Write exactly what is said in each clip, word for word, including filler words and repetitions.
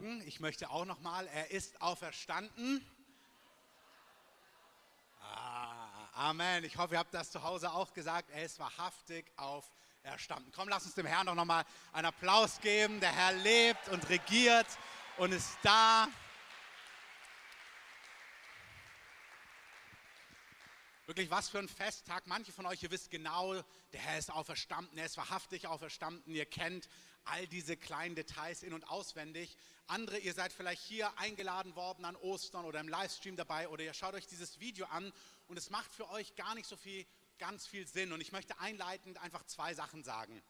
Morgen. Ich möchte auch nochmal, er ist auferstanden. Ah, Amen. Ich hoffe, ihr habt das zu Hause auch gesagt. Er ist wahrhaftig auferstanden. Komm, lass uns dem Herrn doch nochmal einen Applaus geben. Der Herr lebt und regiert und ist da. Wirklich, was für ein Festtag. Manche von euch, ihr wisst genau, der Herr ist auferstanden, er ist wahrhaftig auferstanden. Ihr kennt all diese kleinen Details in- und auswendig. Andere, ihr seid vielleicht hier eingeladen worden an Ostern oder im Livestream dabei oder ihr schaut euch dieses Video an und es macht für euch gar nicht so viel, ganz viel Sinn. Und ich möchte einleitend einfach zwei Sachen sagen.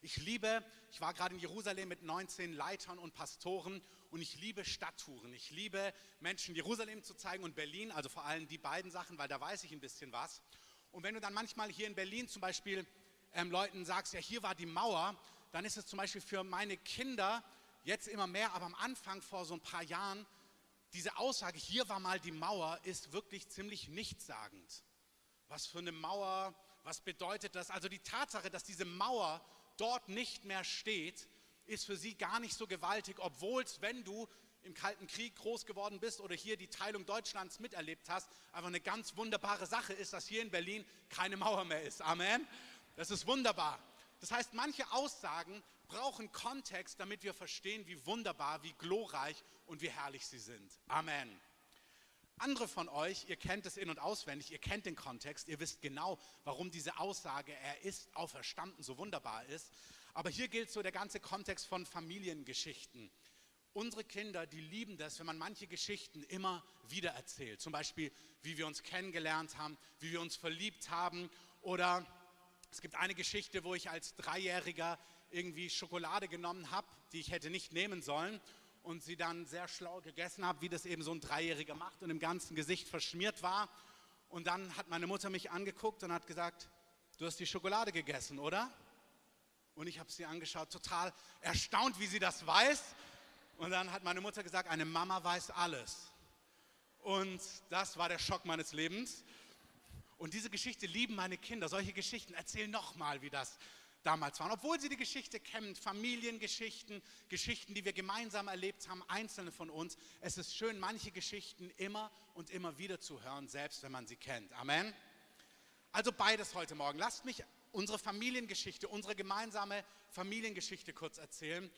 Ich liebe, ich war gerade in Jerusalem mit neunzehn Leitern und Pastoren und ich liebe Stadttouren. Ich liebe Menschen, Jerusalem zu zeigen und Berlin, also vor allem die beiden Sachen, weil da weiß ich ein bisschen was. Und wenn du dann manchmal hier in Berlin zum Beispiel ähm, Leuten sagst, ja hier war die Mauer, dann ist es zum Beispiel für meine Kinder jetzt immer mehr, aber am Anfang vor so ein paar Jahren, diese Aussage, hier war mal die Mauer, ist wirklich ziemlich nichtssagend. Was für eine Mauer, was bedeutet das? Also die Tatsache, dass diese Mauer dort nicht mehr steht, ist für sie gar nicht so gewaltig, obwohl es, wenn du im Kalten Krieg groß geworden bist oder hier die Teilung Deutschlands miterlebt hast, einfach eine ganz wunderbare Sache ist, dass hier in Berlin keine Mauer mehr ist. Amen. Das ist wunderbar. Das heißt, manche Aussagen brauchen Kontext, damit wir verstehen, wie wunderbar, wie glorreich und wie herrlich sie sind. Amen. Andere von euch, ihr kennt es in- und auswendig, ihr kennt den Kontext, ihr wisst genau, warum diese Aussage, er ist auferstanden, so wunderbar ist. Aber hier gilt so der ganze Kontext von Familiengeschichten. Unsere Kinder, die lieben das, wenn man manche Geschichten immer wieder erzählt. Zum Beispiel, wie wir uns kennengelernt haben, wie wir uns verliebt haben. Oder es gibt eine Geschichte, wo ich als Dreijähriger irgendwie Schokolade genommen habe, die ich hätte nicht nehmen sollen. Und sie dann sehr schlau gegessen habe, wie das eben so ein Dreijähriger macht und im ganzen Gesicht verschmiert war. Und dann hat meine Mutter mich angeguckt und hat gesagt, du hast die Schokolade gegessen, oder? Und ich habe sie angeschaut, total erstaunt, wie sie das weiß. Und dann hat meine Mutter gesagt, eine Mama weiß alles. Und das war der Schock meines Lebens. Und diese Geschichte lieben meine Kinder. Solche Geschichten, erzähl nochmal, wie das damals waren, obwohl sie die Geschichte kennen, Familiengeschichten, Geschichten, die wir gemeinsam erlebt haben, einzelne von uns. Es ist schön, manche Geschichten immer und immer wieder zu hören, selbst wenn man sie kennt. Amen. Also beides heute Morgen. Lasst mich unsere Familiengeschichte, unsere gemeinsame Familiengeschichte kurz erzählen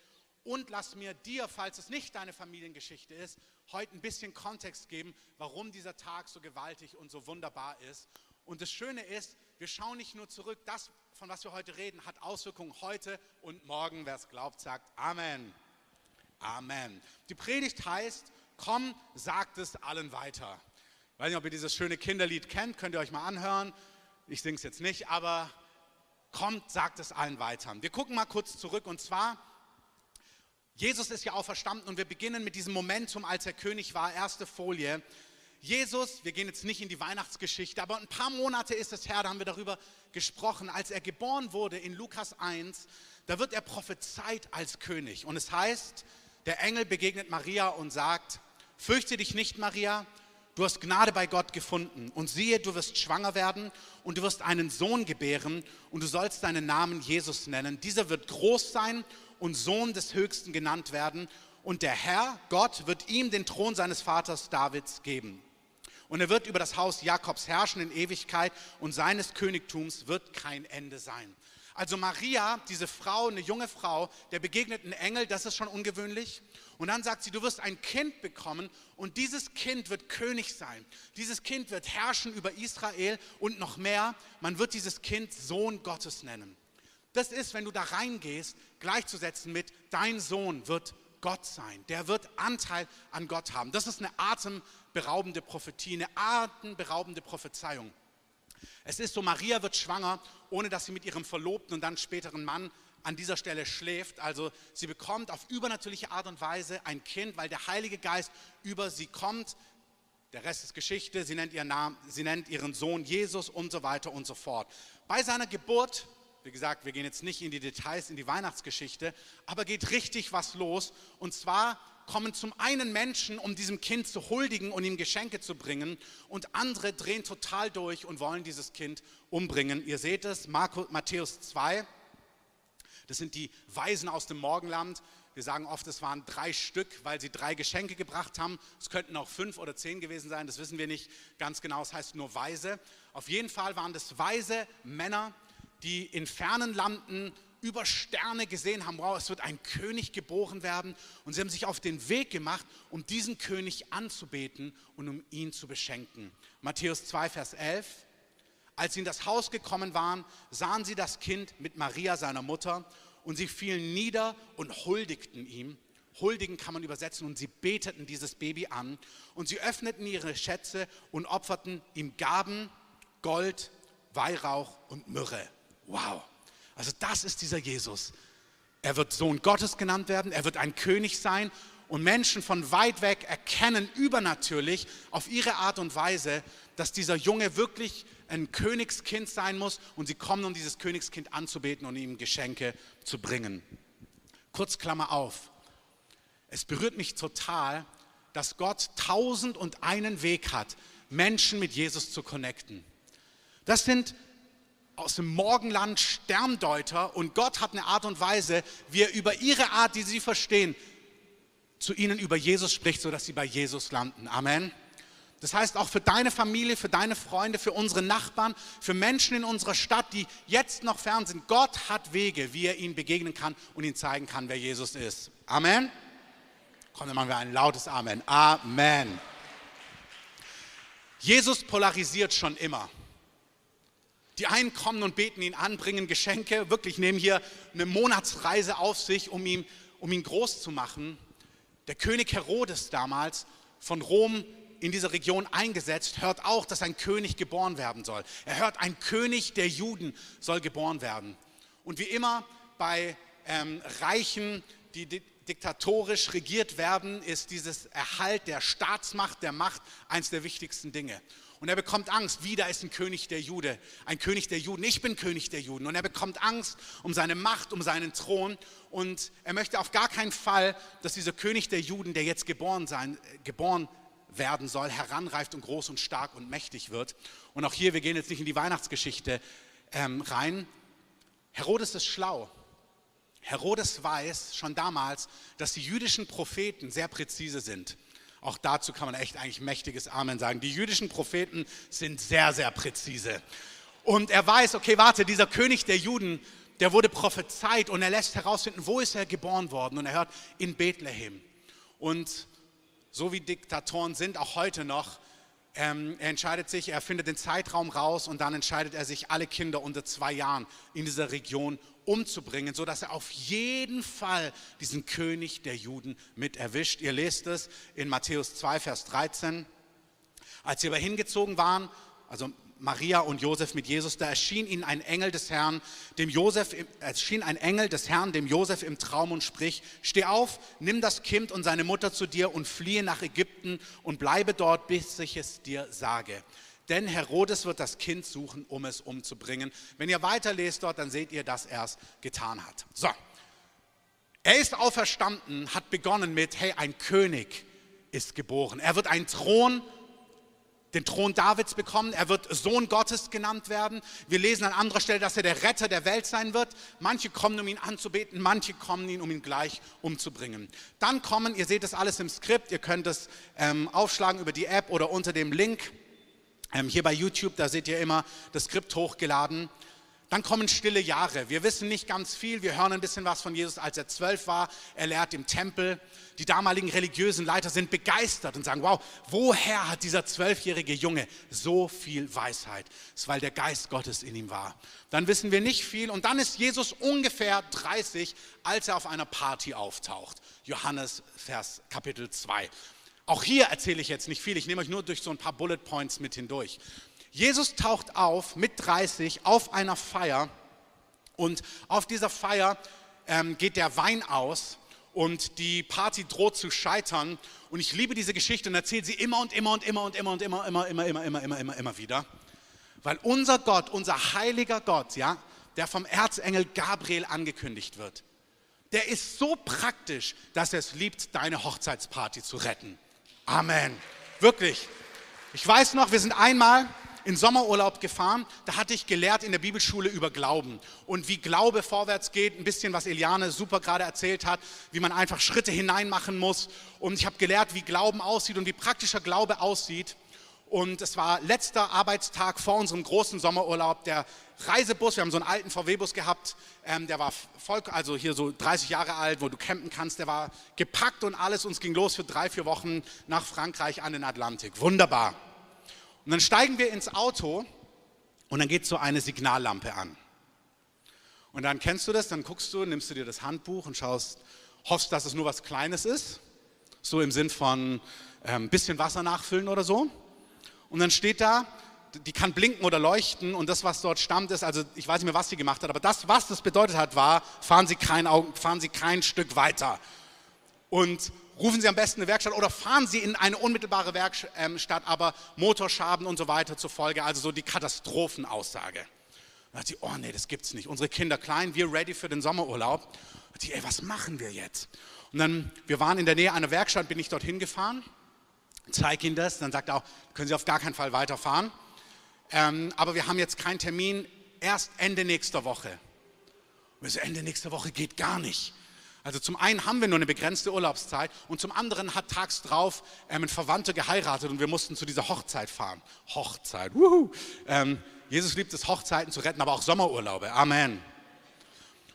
und lasst mir dir, falls es nicht deine Familiengeschichte ist, heute ein bisschen Kontext geben, warum dieser Tag so gewaltig und so wunderbar ist. Und das Schöne ist, wir schauen nicht nur zurück, das, von was wir heute reden, hat Auswirkungen heute und morgen. Wer es glaubt, sagt Amen. Amen. Die Predigt heißt, komm, sagt es allen weiter. Ich weiß nicht, ob ihr dieses schöne Kinderlied kennt, könnt ihr euch mal anhören. Ich singe es jetzt nicht, aber kommt, sagt es allen weiter. Wir gucken mal kurz zurück und zwar, Jesus ist ja auferstanden und wir beginnen mit diesem Momentum, als er König war, erste Folie. Jesus, wir gehen jetzt nicht in die Weihnachtsgeschichte, aber ein paar Monate ist es her, da haben wir darüber gesprochen, als er geboren wurde in Lukas eins, da wird er prophezeit als König. Und es heißt, der Engel begegnet Maria und sagt, fürchte dich nicht, Maria, du hast Gnade bei Gott gefunden. Und siehe, du wirst schwanger werden und du wirst einen Sohn gebären und du sollst deinen Namen Jesus nennen. Dieser wird groß sein und Sohn des Höchsten genannt werden. Und der Herr, Gott, wird ihm den Thron seines Vaters Davids geben. Und er wird über das Haus Jakobs herrschen in Ewigkeit und seines Königtums wird kein Ende sein. Also Maria, diese Frau, eine junge Frau, der begegnet einen Engel, das ist schon ungewöhnlich. Und dann sagt sie, du wirst ein Kind bekommen und dieses Kind wird König sein. Dieses Kind wird herrschen über Israel und noch mehr, man wird dieses Kind Sohn Gottes nennen. Das ist, wenn du da reingehst, gleichzusetzen mit, dein Sohn wird Gott sein, der wird Anteil an Gott haben. Das ist eine atemberaubende Prophetie, eine atemberaubende Prophezeiung. Es ist so, Maria wird schwanger, ohne dass sie mit ihrem Verlobten und dann späteren Mann an dieser Stelle schläft. Also sie bekommt auf übernatürliche Art und Weise ein Kind, weil der Heilige Geist über sie kommt. Der Rest ist Geschichte, sie nennt ihren Namen, sie nennt ihren Sohn Jesus und so weiter und so fort. Bei seiner Geburt, wie gesagt, wir gehen jetzt nicht in die Details, in die Weihnachtsgeschichte, aber geht richtig was los. Und zwar kommen zum einen Menschen, um diesem Kind zu huldigen und ihm Geschenke zu bringen und andere drehen total durch und wollen dieses Kind umbringen. Ihr seht es, Markus, Matthäus zwei, das sind die Weisen aus dem Morgenland. Wir sagen oft, es waren drei Stück, weil sie drei Geschenke gebracht haben. Es könnten auch fünf oder zehn gewesen sein, das wissen wir nicht ganz genau. Es heißt nur Weise. Auf jeden Fall waren das weise Männer, die in fernen Landen über Sterne gesehen haben, wow, es wird ein König geboren werden. Und sie haben sich auf den Weg gemacht, um diesen König anzubeten und um ihn zu beschenken. Matthäus zwei, Vers elf. Als sie in das Haus gekommen waren, sahen sie das Kind mit Maria, seiner Mutter, und sie fielen nieder und huldigten ihm. Huldigen kann man übersetzen, und sie beteten dieses Baby an. Und sie öffneten ihre Schätze und opferten ihm Gaben, Gold, Weihrauch und Myrrhe. Wow! Also das ist dieser Jesus. Er wird Sohn Gottes genannt werden, er wird ein König sein und Menschen von weit weg erkennen übernatürlich auf ihre Art und Weise, dass dieser Junge wirklich ein Königskind sein muss, und sie kommen, um dieses Königskind anzubeten und ihm Geschenke zu bringen. Kurz Klammer auf. Es berührt mich total, dass Gott tausend und einen Weg hat, Menschen mit Jesus zu connecten. Das sind aus dem Morgenland Sterndeuter, und Gott hat eine Art und Weise, wie er über ihre Art, die sie verstehen, zu ihnen über Jesus spricht, sodass sie bei Jesus landen. Amen. Das heißt auch für deine Familie, für deine Freunde, für unsere Nachbarn, für Menschen in unserer Stadt, die jetzt noch fern sind. Gott hat Wege, wie er ihnen begegnen kann und ihnen zeigen kann, wer Jesus ist. Amen. Komm, dann machen wir ein lautes Amen. Amen. Jesus polarisiert schon immer. Die einen kommen und beten ihn an, bringen Geschenke, wirklich nehmen hier eine Monatsreise auf sich, um ihn, um ihn groß zu machen. Der König Herodes damals von Rom in dieser Region eingesetzt, hört auch, dass ein König geboren werden soll. Er hört, ein König der Juden soll geboren werden. Und wie immer bei ähm, Reichen, die di- diktatorisch regiert werden, ist dieses Erhalt der Staatsmacht, der Macht, eines der wichtigsten Dinge. Und er bekommt Angst, wieder ist ein König der Jude, ein König der Juden, ich bin König der Juden. Und er bekommt Angst um seine Macht, um seinen Thron, und er möchte auf gar keinen Fall, dass dieser König der Juden, der jetzt geboren sein, geboren werden soll, heranreift und groß und stark und mächtig wird. Und auch hier, wir gehen jetzt nicht in die Weihnachtsgeschichte ähm, rein. Herodes ist schlau. Herodes weiß schon damals, dass die jüdischen Propheten sehr präzise sind. Auch dazu kann man echt eigentlich mächtiges Amen sagen. Die jüdischen Propheten sind sehr, sehr präzise. Und er weiß, okay, warte, dieser König der Juden, der wurde prophezeit, und er lässt herausfinden, wo ist er geboren worden? Und er hört, in Bethlehem. Und so wie Diktatoren sind, auch heute noch, ähm, er entscheidet sich, er findet den Zeitraum raus, und dann entscheidet er sich, alle Kinder unter zwei Jahren in dieser Region umzubringen, sodass er auf jeden Fall diesen König der Juden mit erwischt. Ihr lest es in Matthäus zwei, Vers dreizehn. Als sie aber hingezogen waren, also Maria und Josef mit Jesus, da erschien ihnen ein Engel des Herrn, dem Josef, erschien ein Engel des Herrn dem Josef im Traum und spricht: Steh auf, nimm das Kind und seine Mutter zu dir und fliehe nach Ägypten und bleibe dort, bis ich es dir sage. Denn Herodes wird das Kind suchen, um es umzubringen. Wenn ihr weiterlest dort, dann seht ihr, dass er es getan hat. So, er ist auferstanden, hat begonnen mit, hey, ein König ist geboren. Er wird einen Thron, den Thron Davids bekommen. Er wird Sohn Gottes genannt werden. Wir lesen an anderer Stelle, dass er der Retter der Welt sein wird. Manche kommen, um ihn anzubeten, manche kommen, ihn, um ihn gleich umzubringen. Dann kommen, ihr seht das alles im Skript, ihr könnt es ähm, aufschlagen über die App oder unter dem Link. Hier bei YouTube, da seht ihr immer das Skript hochgeladen. Dann kommen stille Jahre. Wir wissen nicht ganz viel. Wir hören ein bisschen was von Jesus, als er zwölf war. Er lehrt im Tempel. Die damaligen religiösen Leiter sind begeistert und sagen, wow, woher hat dieser zwölfjährige Junge so viel Weisheit? Das ist, weil der Geist Gottes in ihm war. Dann wissen wir nicht viel. Und dann ist Jesus ungefähr dreißig, als er auf einer Party auftaucht. Johannes Kapitel zwei. Auch hier erzähle ich jetzt nicht viel, ich nehme euch nur durch so ein paar Bullet Points mit hindurch. Jesus taucht auf mit dreißig auf einer Feier, und auf dieser Feier ähm, geht der Wein aus und die Party droht zu scheitern, und ich liebe diese Geschichte und erzähle sie immer und immer und immer und immer und immer immer immer immer immer immer immer immer wieder, weil unser Gott, unser heiliger Gott, ja, der vom Erzengel Gabriel angekündigt wird, der ist so praktisch, dass er es liebt, deine Hochzeitsparty zu retten. Amen. Wirklich. Ich weiß noch, wir sind einmal in Sommerurlaub gefahren, da hatte ich gelehrt in der Bibelschule über Glauben und wie Glaube vorwärts geht, ein bisschen was Eliane super gerade erzählt hat, wie man einfach Schritte hinein machen muss, und ich habe gelehrt, wie Glauben aussieht und wie praktischer Glaube aussieht. Und es war letzter Arbeitstag vor unserem großen Sommerurlaub. Der Reisebus, wir haben so einen alten V W-Bus gehabt, ähm, der war voll, also hier so dreißig Jahre alt, wo du campen kannst, der war gepackt und alles. Uns ging los für drei, vier Wochen nach Frankreich an den Atlantik. Wunderbar. Und dann steigen wir ins Auto und dann geht so eine Signallampe an. Und dann kennst du das, dann guckst du, nimmst du dir das Handbuch und schaust, hoffst, dass es nur was Kleines ist, so im Sinn von ein ähm, bisschen Wasser nachfüllen oder so. Und dann steht da, die kann blinken oder leuchten, und das, was dort stammt, ist, also ich weiß nicht mehr, was sie gemacht hat, aber das, was das bedeutet hat, war, fahren Sie kein, Augen, fahren Sie kein Stück weiter und rufen Sie am besten eine Werkstatt oder fahren Sie in eine unmittelbare Werkstatt, aber Motorschaden und so weiter zur Folge, also so die Katastrophenaussage. Dann hat sie, oh nee, das gibt's nicht, unsere Kinder klein, wir ready für den Sommerurlaub. Dann hat sie, ey, was machen wir jetzt? Und dann, wir waren in der Nähe einer Werkstatt, bin ich dorthin gefahren, zeige Ihnen das, dann sagt er auch, können Sie auf gar keinen Fall weiterfahren. Ähm, aber wir haben jetzt keinen Termin, erst Ende nächster Woche. Und so, Ende nächster Woche geht gar nicht. Also zum einen haben wir nur eine begrenzte Urlaubszeit und zum anderen hat tags drauf ähm, ein Verwandter geheiratet und wir mussten zu dieser Hochzeit fahren. Hochzeit, wuhu. Ähm, Jesus liebt es, Hochzeiten zu retten, aber auch Sommerurlaube, Amen.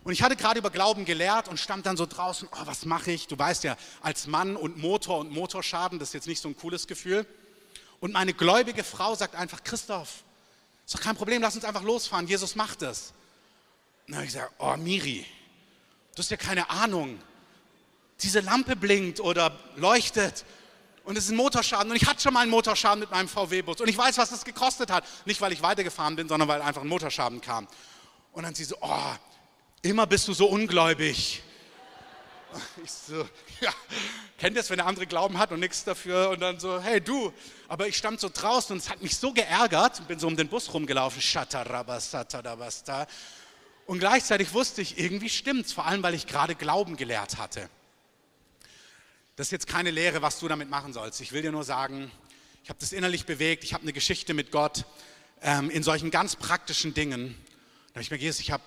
Und ich hatte gerade über Glauben gelehrt und stand dann so draußen, oh, was mache ich? Du weißt ja, als Mann und Motor und Motorschaden, das ist jetzt nicht so ein cooles Gefühl. Und meine gläubige Frau sagt einfach, Christoph, ist doch kein Problem, lass uns einfach losfahren, Jesus macht das. Und dann habe ich gesagt, oh Miri, du hast ja keine Ahnung. Diese Lampe blinkt oder leuchtet und es ist ein Motorschaden. Und ich hatte schon mal einen Motorschaden mit meinem V W-Bus und ich weiß, was das gekostet hat. Nicht, weil ich weitergefahren bin, sondern weil einfach ein Motorschaden kam. Und dann sie so, oh, immer bist du so ungläubig. Ich so, ja, kennt ihr das, wenn der andere Glauben hat und nichts dafür und dann so, hey du. Aber ich stand so draußen und es hat mich so geärgert und bin so um den Bus rumgelaufen. Und gleichzeitig wusste ich, irgendwie stimmt's, vor allem, weil ich gerade Glauben gelehrt hatte. Das ist jetzt keine Lehre, was du damit machen sollst. Ich will dir nur sagen, ich habe das innerlich bewegt, ich habe eine Geschichte mit Gott ähm, in solchen ganz praktischen Dingen. Da habe ich mir gesagt, ich habe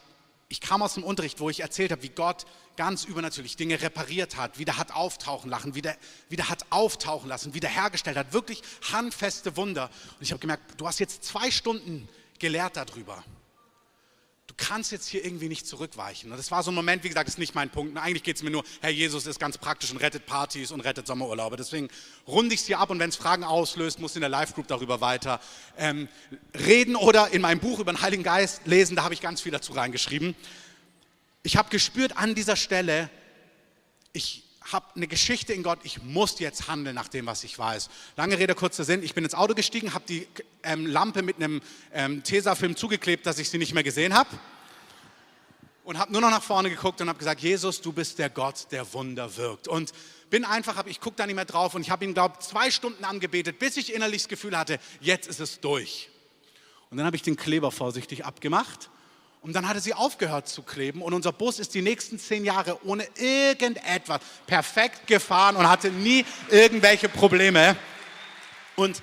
Ich kam aus dem Unterricht, wo ich erzählt habe, wie Gott ganz übernatürlich Dinge repariert hat, wieder hat auftauchen lassen, wieder, wieder hat auftauchen lassen, wieder hergestellt hat. Wirklich handfeste Wunder. Und ich habe gemerkt, du hast jetzt zwei Stunden gelehrt darüber. Du kannst jetzt hier irgendwie nicht zurückweichen. Und das war so ein Moment, wie gesagt, das ist nicht mein Punkt. Eigentlich geht es mir nur, Herr Jesus ist ganz praktisch und rettet Partys und rettet Sommerurlaube. Deswegen runde ich es hier ab und wenn es Fragen auslöst, muss in der Live-Group darüber weiter ähm, reden oder in meinem Buch über den Heiligen Geist lesen. Da habe ich ganz viel dazu reingeschrieben. Ich habe gespürt an dieser Stelle, ich habe eine Geschichte in Gott, ich muss jetzt handeln nach dem, was ich weiß. Lange Rede, kurzer Sinn, ich bin ins Auto gestiegen, habe die ähm, Lampe mit einem ähm, Tesafilm zugeklebt, dass ich sie nicht mehr gesehen habe und habe nur noch nach vorne geguckt und habe gesagt, Jesus, du bist der Gott, der Wunder wirkt. Und bin einfach, hab, ich gucke da nicht mehr drauf und ich habe ihn, glaube ich, zwei Stunden angebetet, bis ich innerlich das Gefühl hatte, jetzt ist es durch. Und dann habe ich den Kleber vorsichtig abgemacht. Und dann hatte sie aufgehört zu kleben und unser Bus ist die nächsten zehn Jahre ohne irgendetwas perfekt gefahren und hatte nie irgendwelche Probleme. Und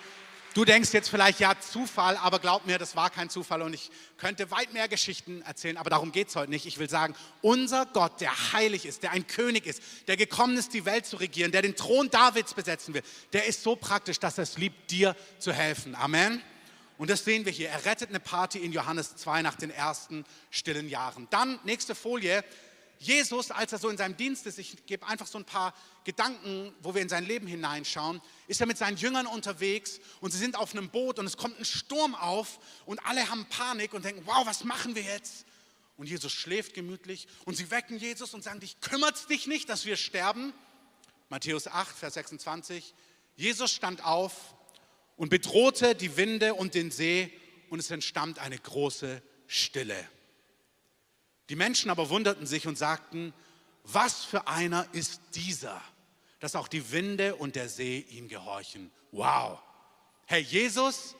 du denkst jetzt vielleicht, ja, Zufall, aber glaub mir, das war kein Zufall und ich könnte weit mehr Geschichten erzählen, aber darum geht es heute nicht. Ich will sagen, unser Gott, der heilig ist, der ein König ist, der gekommen ist, die Welt zu regieren, der den Thron Davids besetzen will, der ist so praktisch, dass er es liebt, dir zu helfen. Amen. Und das sehen wir hier. Er rettet eine Party in Johannes zwei nach den ersten stillen Jahren. Dann, nächste Folie, Jesus, als er so in seinem Dienst ist, ich gebe einfach so ein paar Gedanken, wo wir in sein Leben hineinschauen, ist er mit seinen Jüngern unterwegs und sie sind auf einem Boot und es kommt ein Sturm auf und alle haben Panik und denken, wow, was machen wir jetzt? Und Jesus schläft gemütlich und sie wecken Jesus und sagen, dich kümmert's dich nicht, dass wir sterben? Matthäus acht, Vers sechsundzwanzig, Jesus stand auf und bedrohte die Winde und den See und es entstand eine große Stille. Die Menschen aber wunderten sich und sagten, was für einer ist dieser, dass auch die Winde und der See ihm gehorchen. Wow! Herr Jesus,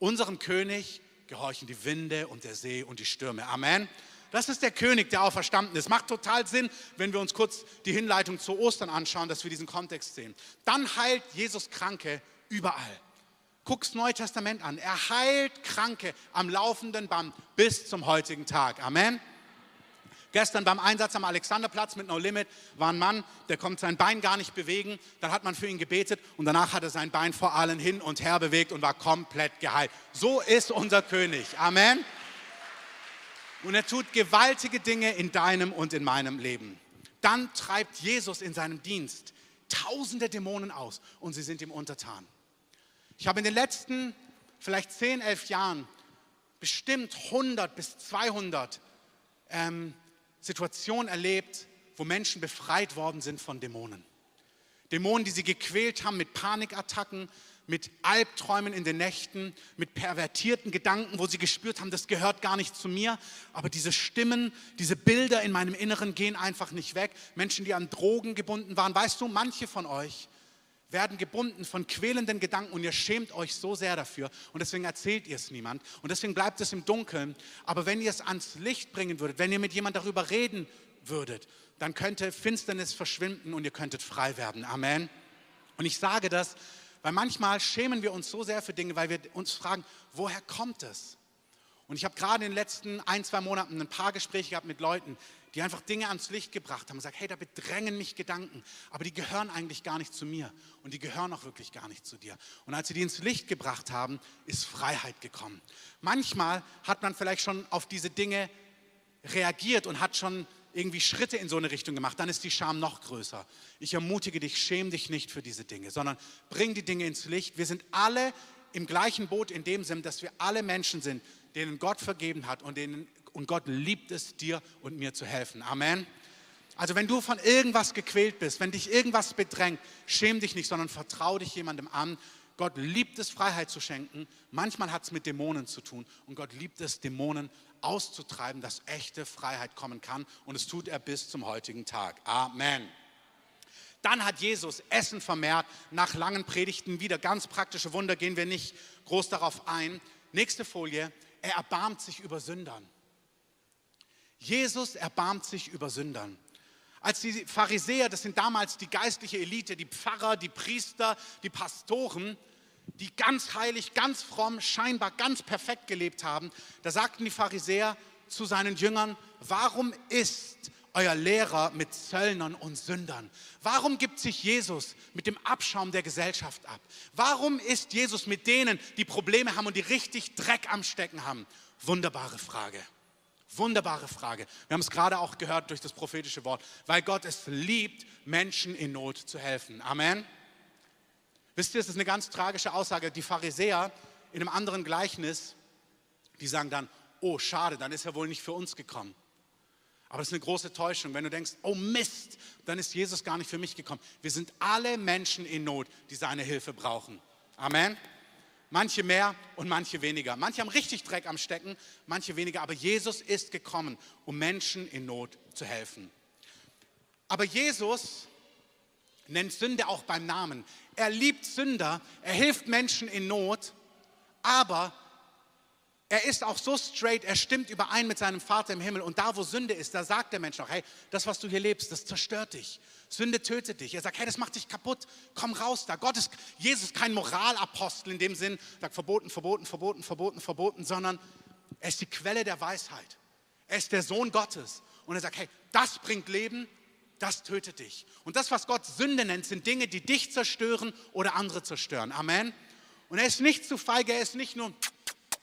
unserem König, gehorchen die Winde und der See und die Stürme. Amen. Das ist der König, der auferstanden ist. Macht total Sinn, wenn wir uns kurz die Hinleitung zu Ostern anschauen, dass wir diesen Kontext sehen. Dann heilt Jesus Kranke überall. Guck's Neue Testament an. Er heilt Kranke am laufenden Band bis zum heutigen Tag. Amen. Gestern beim Einsatz am Alexanderplatz mit No Limit war ein Mann, der konnte sein Bein gar nicht bewegen. Dann hat man für ihn gebetet und danach hat er sein Bein vor allen hin und her bewegt und war komplett geheilt. So ist unser König. Amen. Und er tut gewaltige Dinge in deinem und in meinem Leben. Dann treibt Jesus in seinem Dienst tausende Dämonen aus und sie sind ihm untertan. Ich habe in den letzten vielleicht zehn, elf Jahren bestimmt hundert bis zweihundert ähm, Situationen erlebt, wo Menschen befreit worden sind von Dämonen. Dämonen, die sie gequält haben mit Panikattacken, mit Albträumen in den Nächten, mit pervertierten Gedanken, wo sie gespürt haben, das gehört gar nicht zu mir, aber diese Stimmen, diese Bilder in meinem Inneren gehen einfach nicht weg. Menschen, die an Drogen gebunden waren. Weißt du, manche von euch werden gebunden von quälenden Gedanken und ihr schämt euch so sehr dafür und deswegen erzählt ihr es niemand und deswegen bleibt es im Dunkeln. Aber wenn ihr es ans Licht bringen würdet, wenn ihr mit jemandem darüber reden würdet, dann könnte Finsternis verschwinden und ihr könntet frei werden. Amen. Und ich sage das, weil manchmal schämen wir uns so sehr für Dinge, weil wir uns fragen, woher kommt das? Und ich habe gerade in den letzten ein, zwei Monaten ein paar Gespräche gehabt mit Leuten, die einfach Dinge ans Licht gebracht haben und sagen, hey, da bedrängen mich Gedanken, aber die gehören eigentlich gar nicht zu mir und die gehören auch wirklich gar nicht zu dir. Und als sie die ins Licht gebracht haben, ist Freiheit gekommen. Manchmal hat man vielleicht schon auf diese Dinge reagiert und hat schon irgendwie Schritte in so eine Richtung gemacht, dann ist die Scham noch größer. Ich ermutige dich, schäm dich nicht für diese Dinge, sondern bring die Dinge ins Licht. Wir sind alle im gleichen Boot in dem Sinn, dass wir alle Menschen sind, denen Gott vergeben hat und, denen, und Gott liebt es, dir und mir zu helfen. Amen. Also wenn du von irgendwas gequält bist, wenn dich irgendwas bedrängt, schäm dich nicht, sondern vertrau dich jemandem an. Gott liebt es, Freiheit zu schenken. Manchmal hat es mit Dämonen zu tun und Gott liebt es, Dämonen auszutreiben, dass echte Freiheit kommen kann und es tut er bis zum heutigen Tag. Amen. Dann hat Jesus Essen vermehrt, nach langen Predigten wieder ganz praktische Wunder, gehen wir nicht groß darauf ein. Nächste Folie, er erbarmt sich über Sündern. Jesus erbarmt sich über Sündern. Als die Pharisäer, das sind damals die geistliche Elite, die Pfarrer, die Priester, die Pastoren, die ganz heilig, ganz fromm, scheinbar ganz perfekt gelebt haben, da sagten die Pharisäer zu seinen Jüngern, warum isst euer Lehrer mit Zöllnern und Sündern? Warum gibt sich Jesus mit dem Abschaum der Gesellschaft ab? Warum isst Jesus mit denen, die Probleme haben und die richtig Dreck am Stecken haben? Wunderbare Frage. Wunderbare Frage. Wir haben es gerade auch gehört durch das prophetische Wort, weil Gott es liebt, Menschen in Not zu helfen. Amen. Wisst ihr, es ist eine ganz tragische Aussage. Die Pharisäer in einem anderen Gleichnis, die sagen dann, oh schade, dann ist er wohl nicht für uns gekommen. Aber das ist eine große Täuschung, wenn du denkst, oh Mist, dann ist Jesus gar nicht für mich gekommen. Wir sind alle Menschen in Not, die seine Hilfe brauchen. Amen. Manche mehr und manche weniger. Manche haben richtig Dreck am Stecken, manche weniger. Aber Jesus ist gekommen, um Menschen in Not zu helfen. Aber Jesus nennt Sünde auch beim Namen. Er liebt Sünder, er hilft Menschen in Not, aber er ist auch so straight, er stimmt überein mit seinem Vater im Himmel. Und da, wo Sünde ist, da sagt der Mensch auch, hey, das, was du hier lebst, das zerstört dich. Sünde tötet dich. Er sagt, hey, das macht dich kaputt, komm raus da. Gott ist, Jesus ist kein Moralapostel in dem Sinn, sagt verboten, verboten, verboten, verboten, verboten, sondern er ist die Quelle der Weisheit. Er ist der Sohn Gottes. Und er sagt, hey, das bringt Leben, das tötet dich. Und das, was Gott Sünde nennt, sind Dinge, die dich zerstören oder andere zerstören. Amen. Und er ist nicht zu feige, er ist nicht nur,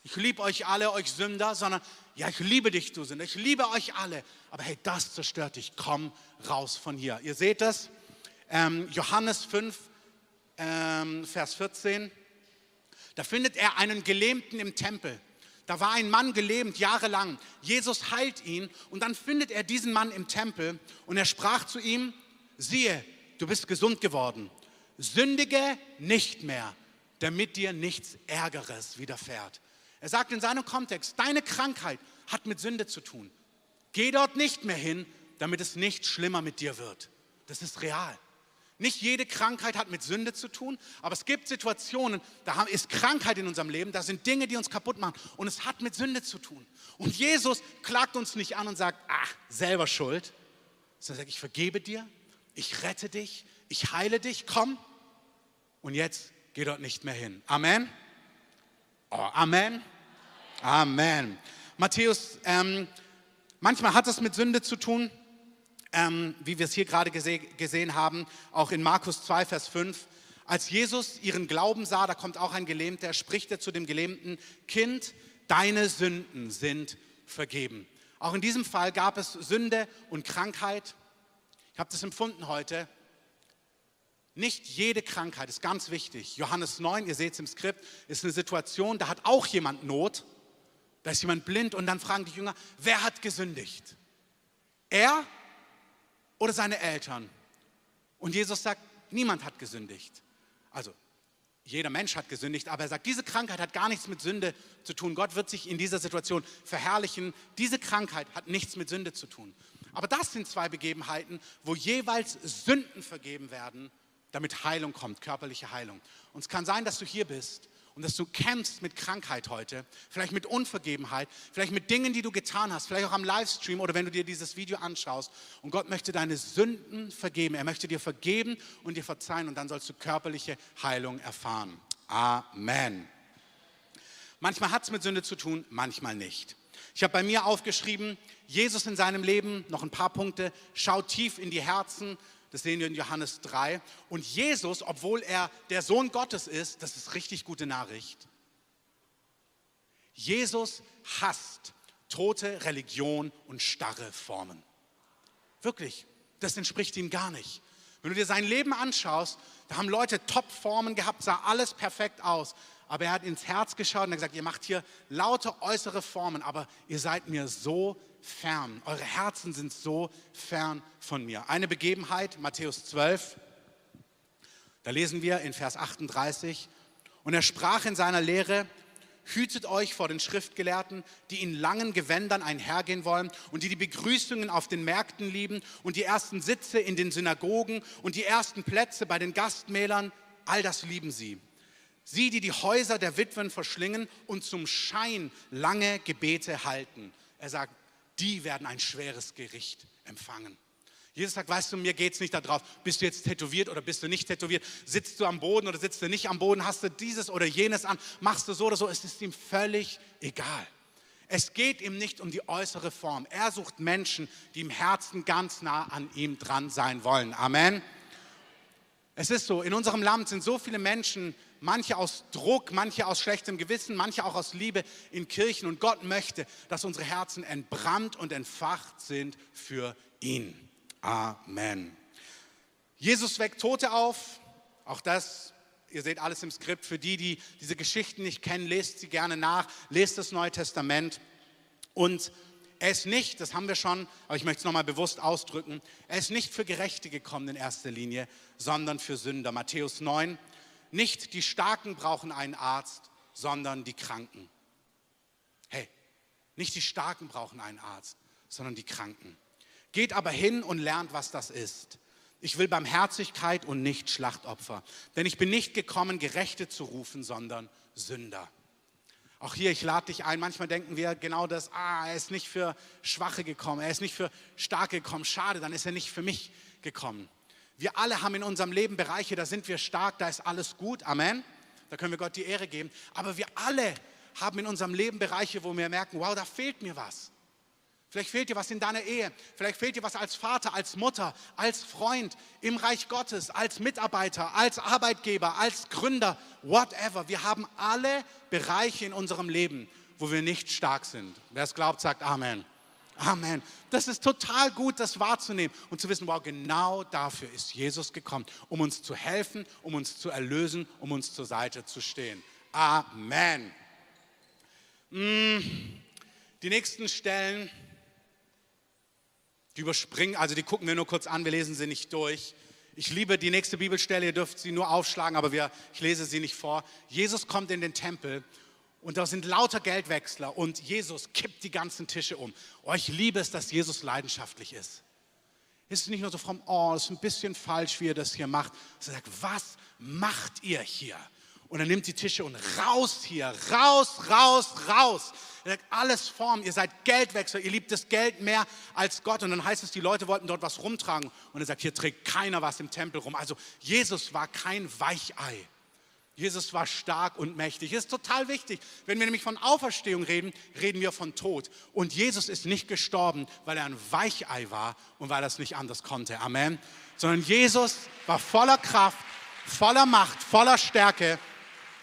ich liebe euch alle, euch Sünder, sondern, ja, ich liebe dich, du Sünder, ich liebe euch alle. Aber hey, das zerstört dich, komm raus von hier. Ihr seht das, ähm, Johannes fünf, ähm, Vers vierzehn, da findet er einen Gelähmten im Tempel. Da war ein Mann gelähmt, jahrelang. Jesus heilt ihn und dann findet er diesen Mann im Tempel und er sprach zu ihm, siehe, du bist gesund geworden, sündige nicht mehr, damit dir nichts Ärgeres widerfährt. Er sagt in seinem Kontext, deine Krankheit hat mit Sünde zu tun. Geh dort nicht mehr hin, damit es nicht schlimmer mit dir wird. Das ist real. Nicht jede Krankheit hat mit Sünde zu tun, aber es gibt Situationen, da ist Krankheit in unserem Leben, da sind Dinge, die uns kaputt machen und es hat mit Sünde zu tun. Und Jesus klagt uns nicht an und sagt, ach, selber schuld, sondern sagt, ich vergebe dir, ich rette dich, ich heile dich, komm und jetzt geh dort nicht mehr hin. Amen. Amen. Amen. Matthäus, ähm, manchmal hat es mit Sünde zu tun, ähm, wie wir es hier gerade gese- gesehen haben, auch in Markus zwei, Vers fünf. Als Jesus ihren Glauben sah, da kommt auch ein Gelähmter, spricht er zu dem Gelähmten: Kind, deine Sünden sind vergeben. Auch in diesem Fall gab es Sünde und Krankheit. Ich habe das empfunden heute. Nicht jede Krankheit ist ganz wichtig. Johannes neun, ihr seht es im Skript, ist eine Situation, da hat auch jemand Not. Da ist jemand blind und dann fragen die Jünger, wer hat gesündigt? Er oder seine Eltern? Und Jesus sagt, niemand hat gesündigt. Also jeder Mensch hat gesündigt, aber er sagt, diese Krankheit hat gar nichts mit Sünde zu tun. Gott wird sich in dieser Situation verherrlichen. Diese Krankheit hat nichts mit Sünde zu tun. Aber das sind zwei Begebenheiten, wo jeweils Sünden vergeben werden, damit Heilung kommt, körperliche Heilung. Und es kann sein, dass du hier bist und dass du kämpfst mit Krankheit heute, vielleicht mit Unvergebenheit, vielleicht mit Dingen, die du getan hast, vielleicht auch am Livestream oder wenn du dir dieses Video anschaust. Und Gott möchte deine Sünden vergeben. Er möchte dir vergeben und dir verzeihen und dann sollst du körperliche Heilung erfahren. Amen. Manchmal hat es mit Sünde zu tun, manchmal nicht. Ich habe bei mir aufgeschrieben, Jesus in seinem Leben, noch ein paar Punkte, schaut tief in die Herzen. Das sehen wir in Johannes drei. Und Jesus, obwohl er der Sohn Gottes ist, das ist richtig gute Nachricht. Jesus hasst tote Religion und starre Formen. Wirklich, das entspricht ihm gar nicht. Wenn du dir sein Leben anschaust, da haben Leute Top-Formen gehabt, sah alles perfekt aus. Aber er hat ins Herz geschaut und hat gesagt, ihr macht hier laute äußere Formen, aber ihr seid mir so fern. Eure Herzen sind so fern von mir. Eine Begebenheit, Matthäus zwölf, da lesen wir in Vers achtunddreißig. Und er sprach in seiner Lehre, hütet euch vor den Schriftgelehrten, die in langen Gewändern einhergehen wollen und die die Begrüßungen auf den Märkten lieben und die ersten Sitze in den Synagogen und die ersten Plätze bei den Gastmählern, all das lieben sie. Sie, die die Häuser der Witwen verschlingen und zum Schein lange Gebete halten. Er sagt, die werden ein schweres Gericht empfangen. Jesus sagt, weißt du, mir geht es nicht darauf, bist du jetzt tätowiert oder bist du nicht tätowiert, sitzt du am Boden oder sitzt du nicht am Boden, hast du dieses oder jenes an, machst du so oder so, es ist ihm völlig egal. Es geht ihm nicht um die äußere Form. Er sucht Menschen, die im Herzen ganz nah an ihm dran sein wollen. Amen. Es ist so, in unserem Land sind so viele Menschen, manche aus Druck, manche aus schlechtem Gewissen, manche auch aus Liebe in Kirchen. Und Gott möchte, dass unsere Herzen entbrannt und entfacht sind für ihn. Amen. Jesus weckt Tote auf. Auch das, ihr seht alles im Skript. Für die, die diese Geschichten nicht kennen, lest sie gerne nach. Lest das Neue Testament. Und er ist nicht, das haben wir schon, aber ich möchte es nochmal bewusst ausdrücken, er ist nicht für Gerechte gekommen in erster Linie, sondern für Sünder. Matthäus neun, nicht die Starken brauchen einen Arzt, sondern die Kranken. Hey, nicht die Starken brauchen einen Arzt, sondern die Kranken. Geht aber hin und lernt, was das ist. Ich will Barmherzigkeit und nicht Schlachtopfer, denn ich bin nicht gekommen, Gerechte zu rufen, sondern Sünder. Auch hier, ich lade dich ein, manchmal denken wir genau das, ah, er ist nicht für Schwache gekommen, er ist nicht für Starke gekommen, schade, dann ist er nicht für mich gekommen. Wir alle haben in unserem Leben Bereiche, da sind wir stark, da ist alles gut, Amen, da können wir Gott die Ehre geben. Aber wir alle haben in unserem Leben Bereiche, wo wir merken, wow, da fehlt mir was. Vielleicht fehlt dir was in deiner Ehe, vielleicht fehlt dir was als Vater, als Mutter, als Freund, im Reich Gottes, als Mitarbeiter, als Arbeitgeber, als Gründer, whatever. Wir haben alle Bereiche in unserem Leben, wo wir nicht stark sind. Wer es glaubt, sagt Amen. Amen. Das ist total gut, das wahrzunehmen und zu wissen, wow, genau dafür ist Jesus gekommen, um uns zu helfen, um uns zu erlösen, um uns zur Seite zu stehen. Amen. Die nächsten Stellen, die überspringen, also die gucken wir nur kurz an, wir lesen sie nicht durch. Ich liebe die nächste Bibelstelle, ihr dürft sie nur aufschlagen, aber wir, ich lese sie nicht vor. Jesus kommt in den Tempel und da sind lauter Geldwechsler und Jesus kippt die ganzen Tische um. Oh, ich liebe es, dass Jesus leidenschaftlich ist. Es ist nicht nur so fromm, oh, es ist ein bisschen falsch, wie ihr das hier macht. Er sagt, was macht ihr hier? Und er nimmt die Tische und raus hier, raus, raus, raus. Er sagt, alles Form, ihr seid Geldwechsler, ihr liebt das Geld mehr als Gott. Und dann heißt es, die Leute wollten dort was rumtragen. Und er sagt, hier trägt keiner was im Tempel rum. Also Jesus war kein Weichei. Jesus war stark und mächtig. Das ist total wichtig. Wenn wir nämlich von Auferstehung reden, reden wir von Tod. Und Jesus ist nicht gestorben, weil er ein Weichei war und weil er es nicht anders konnte. Amen. Sondern Jesus war voller Kraft, voller Macht, voller Stärke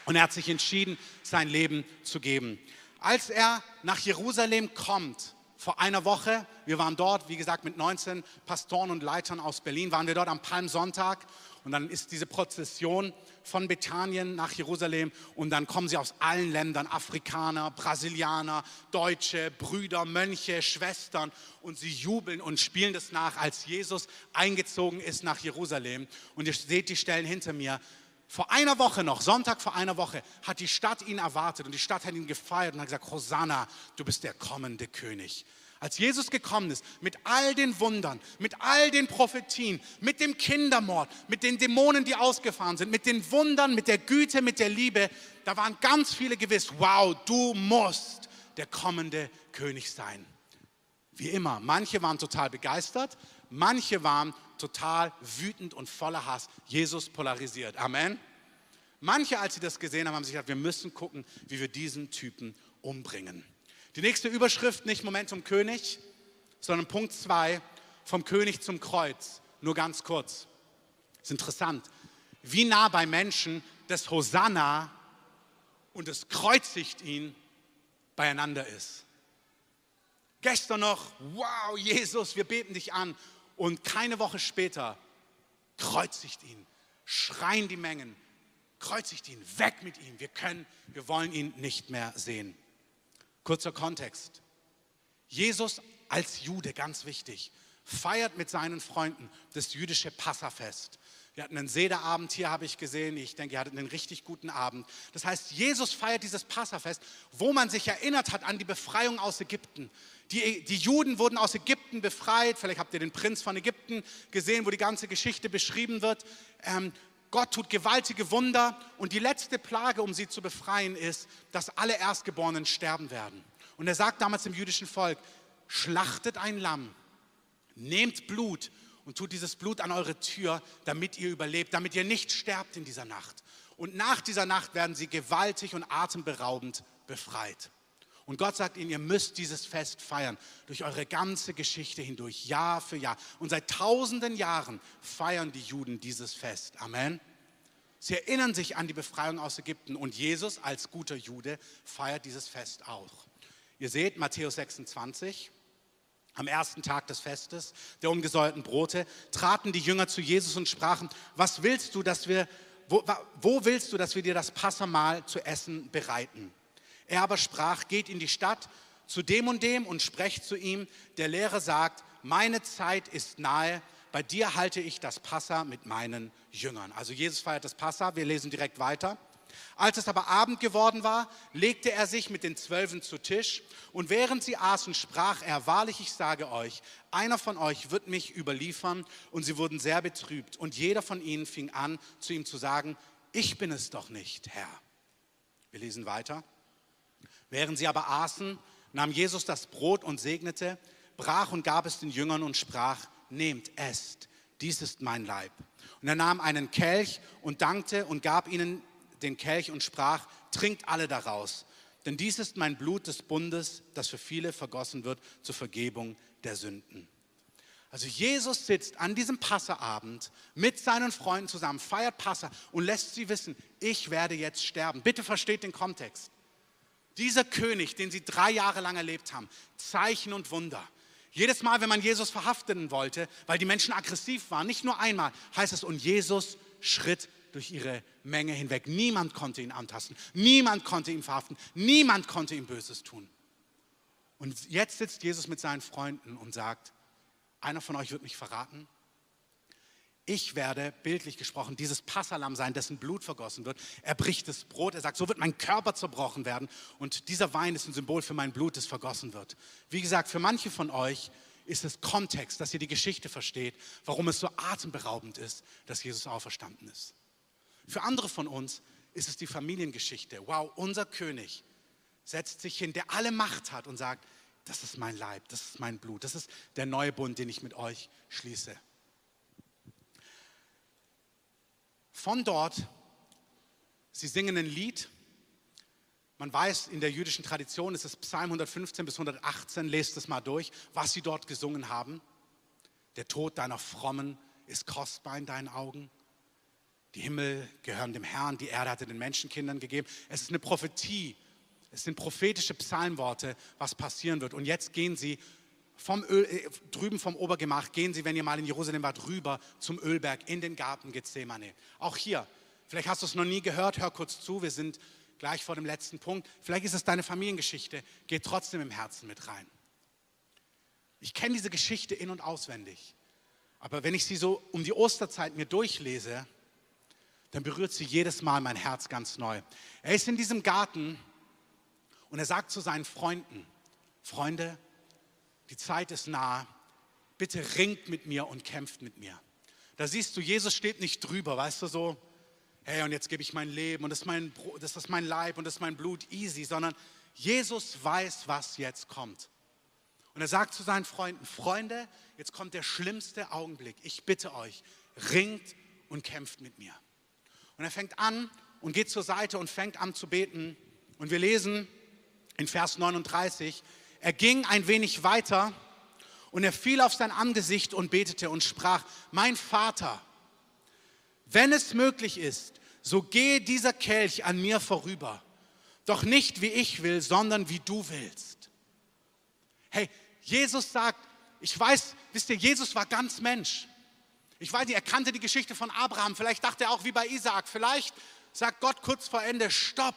und er hat sich entschieden, sein Leben zu geben. Als er nach Jerusalem kommt, vor einer Woche, wir waren dort, wie gesagt, mit neunzehn Pastoren und Leitern aus Berlin, waren wir dort am Palmsonntag und dann ist diese Prozession von Bethanien nach Jerusalem und dann kommen sie aus allen Ländern, Afrikaner, Brasilianer, Deutsche, Brüder, Mönche, Schwestern und sie jubeln und spielen das nach, als Jesus eingezogen ist nach Jerusalem. Und ihr seht die Stellen hinter mir. Vor einer Woche noch, Sonntag vor einer Woche, hat die Stadt ihn erwartet und die Stadt hat ihn gefeiert und hat gesagt, Hosanna, du bist der kommende König. Als Jesus gekommen ist, mit all den Wundern, mit all den Prophetien, mit dem Kindermord, mit den Dämonen, die ausgefahren sind, mit den Wundern, mit der Güte, mit der Liebe, da waren ganz viele gewiss, wow, du musst der kommende König sein. Wie immer, manche waren total begeistert, manche waren total wütend und voller Hass. Jesus polarisiert. Amen. Manche, als sie das gesehen haben, haben sich gedacht, wir müssen gucken, wie wir diesen Typen umbringen. Die nächste Überschrift, nicht Momentum König, sondern Punkt zwei, vom König zum Kreuz. Nur ganz kurz. Das ist interessant, wie nah bei Menschen das Hosanna und das Kreuzigt ihn beieinander ist. Gestern noch, wow, Jesus, wir beten dich an. Und keine Woche später, kreuzigt ihn, schreien die Mengen, kreuzigt ihn, weg mit ihm. Wir können, wir wollen ihn nicht mehr sehen. Kurzer Kontext. Jesus als Jude, ganz wichtig, feiert mit seinen Freunden das jüdische Passafest. Wir hatten einen Sederabend hier, habe ich gesehen. Ich denke, ihr hattet einen richtig guten Abend. Das heißt, Jesus feiert dieses Passafest, wo man sich erinnert hat an die Befreiung aus Ägypten. Die, die Juden wurden aus Ägypten befreit. Vielleicht habt ihr den Prinz von Ägypten gesehen, wo die ganze Geschichte beschrieben wird. Ähm, Gott tut gewaltige Wunder. Und die letzte Plage, um sie zu befreien, ist, dass alle Erstgeborenen sterben werden. Und er sagt damals dem jüdischen Volk, schlachtet ein Lamm, nehmt Blut und tut dieses Blut an eure Tür, damit ihr überlebt, damit ihr nicht sterbt in dieser Nacht. Und nach dieser Nacht werden sie gewaltig und atemberaubend befreit. Und Gott sagt ihnen, ihr müsst dieses Fest feiern, durch eure ganze Geschichte hindurch, Jahr für Jahr. Und seit tausenden Jahren feiern die Juden dieses Fest. Amen. Sie erinnern sich an die Befreiung aus Ägypten und Jesus als guter Jude feiert dieses Fest auch. Ihr seht, Matthäus sechsundzwanzig. Am ersten Tag des Festes, der ungesäuerten Brote, traten die Jünger zu Jesus und sprachen, was willst du, dass wir, wo, wo willst du, dass wir dir das Passamahl zu essen bereiten? Er aber sprach, geht in die Stadt zu dem und dem und sprecht zu ihm, der Lehrer sagt, meine Zeit ist nahe, bei dir halte ich das Passa mit meinen Jüngern. Also Jesus feiert das Passa, wir lesen direkt weiter. Als es aber Abend geworden war, legte er sich mit den Zwölfen zu Tisch und während sie aßen, sprach er, wahrlich, ich sage euch, einer von euch wird mich überliefern und sie wurden sehr betrübt und jeder von ihnen fing an, zu ihm zu sagen, ich bin es doch nicht, Herr. Wir lesen weiter. Während sie aber aßen, nahm Jesus das Brot und segnete, brach und gab es den Jüngern und sprach, nehmt, esst, dies ist mein Leib. Und er nahm einen Kelch und dankte und gab ihnen den Kelch und sprach, trinkt alle daraus, denn dies ist mein Blut des Bundes, das für viele vergossen wird zur Vergebung der Sünden. Also Jesus sitzt an diesem Passaabend mit seinen Freunden zusammen, feiert Passa und lässt sie wissen, ich werde jetzt sterben. Bitte versteht den Kontext. Dieser König, den sie drei Jahre lang erlebt haben, Zeichen und Wunder. Jedes Mal, wenn man Jesus verhaften wollte, weil die Menschen aggressiv waren, nicht nur einmal, heißt es, und Jesus schritt durch ihre Menge hinweg. Niemand konnte ihn antasten, niemand konnte ihn verhaften, niemand konnte ihm Böses tun. Und jetzt sitzt Jesus mit seinen Freunden und sagt, einer von euch wird mich verraten. Ich werde, bildlich gesprochen, dieses Passahlamm sein, dessen Blut vergossen wird. Er bricht das Brot, er sagt, so wird mein Körper zerbrochen werden. Und dieser Wein ist ein Symbol für mein Blut, das vergossen wird. Wie gesagt, für manche von euch ist es Kontext, dass ihr die Geschichte versteht, warum es so atemberaubend ist, dass Jesus auferstanden ist. Für andere von uns ist es die Familiengeschichte. Wow, unser König setzt sich hin, der alle Macht hat und sagt, das ist mein Leib, das ist mein Blut, das ist der neue Bund, den ich mit euch schließe. Von dort Sie singen ein Lied. Man weiß, in der jüdischen Tradition ist es Psalm hundertfünfzehn bis hundertachtzehn, lest es mal durch, was sie dort gesungen haben. Der Tod deiner Frommen ist kostbar in deinen Augen. Die Himmel gehören dem Herrn, die Erde hat er den Menschenkindern gegeben. Es ist eine Prophetie, es sind prophetische Psalmworte, was passieren wird. Und jetzt gehen sie vom Öl, äh, drüben vom Obergemach, gehen sie, wenn ihr mal in Jerusalem wart, rüber zum Ölberg in den Garten Gethsemane. Auch hier, vielleicht hast du es noch nie gehört, hör kurz zu, wir sind gleich vor dem letzten Punkt. Vielleicht ist es deine Familiengeschichte, geh trotzdem im Herzen mit rein. Ich kenne diese Geschichte in- und auswendig, aber wenn ich sie so um die Osterzeit mir durchlese, dann berührt sie jedes Mal mein Herz ganz neu. Er ist in diesem Garten und er sagt zu seinen Freunden, Freunde, die Zeit ist nahe, bitte ringt mit mir und kämpft mit mir. Da siehst du, Jesus steht nicht drüber, weißt du, so, hey, und jetzt gebe ich mein Leben und das ist mein, das ist mein Leib und das ist mein Blut, easy, sondern Jesus weiß, was jetzt kommt. Und er sagt zu seinen Freunden, Freunde, jetzt kommt der schlimmste Augenblick, ich bitte euch, ringt und kämpft mit mir. Und er fängt an und geht zur Seite und fängt an zu beten. Und wir lesen in Vers neununddreißig, er ging ein wenig weiter und er fiel auf sein Angesicht und betete und sprach, mein Vater, wenn es möglich ist, so gehe dieser Kelch an mir vorüber, doch nicht wie ich will, sondern wie du willst. Hey, Jesus sagt, ich weiß, wisst ihr, Jesus war ganz Mensch. Ich weiß nicht, er kannte die Geschichte von Abraham, vielleicht dachte er auch wie bei Isaak, vielleicht sagt Gott kurz vor Ende, stopp.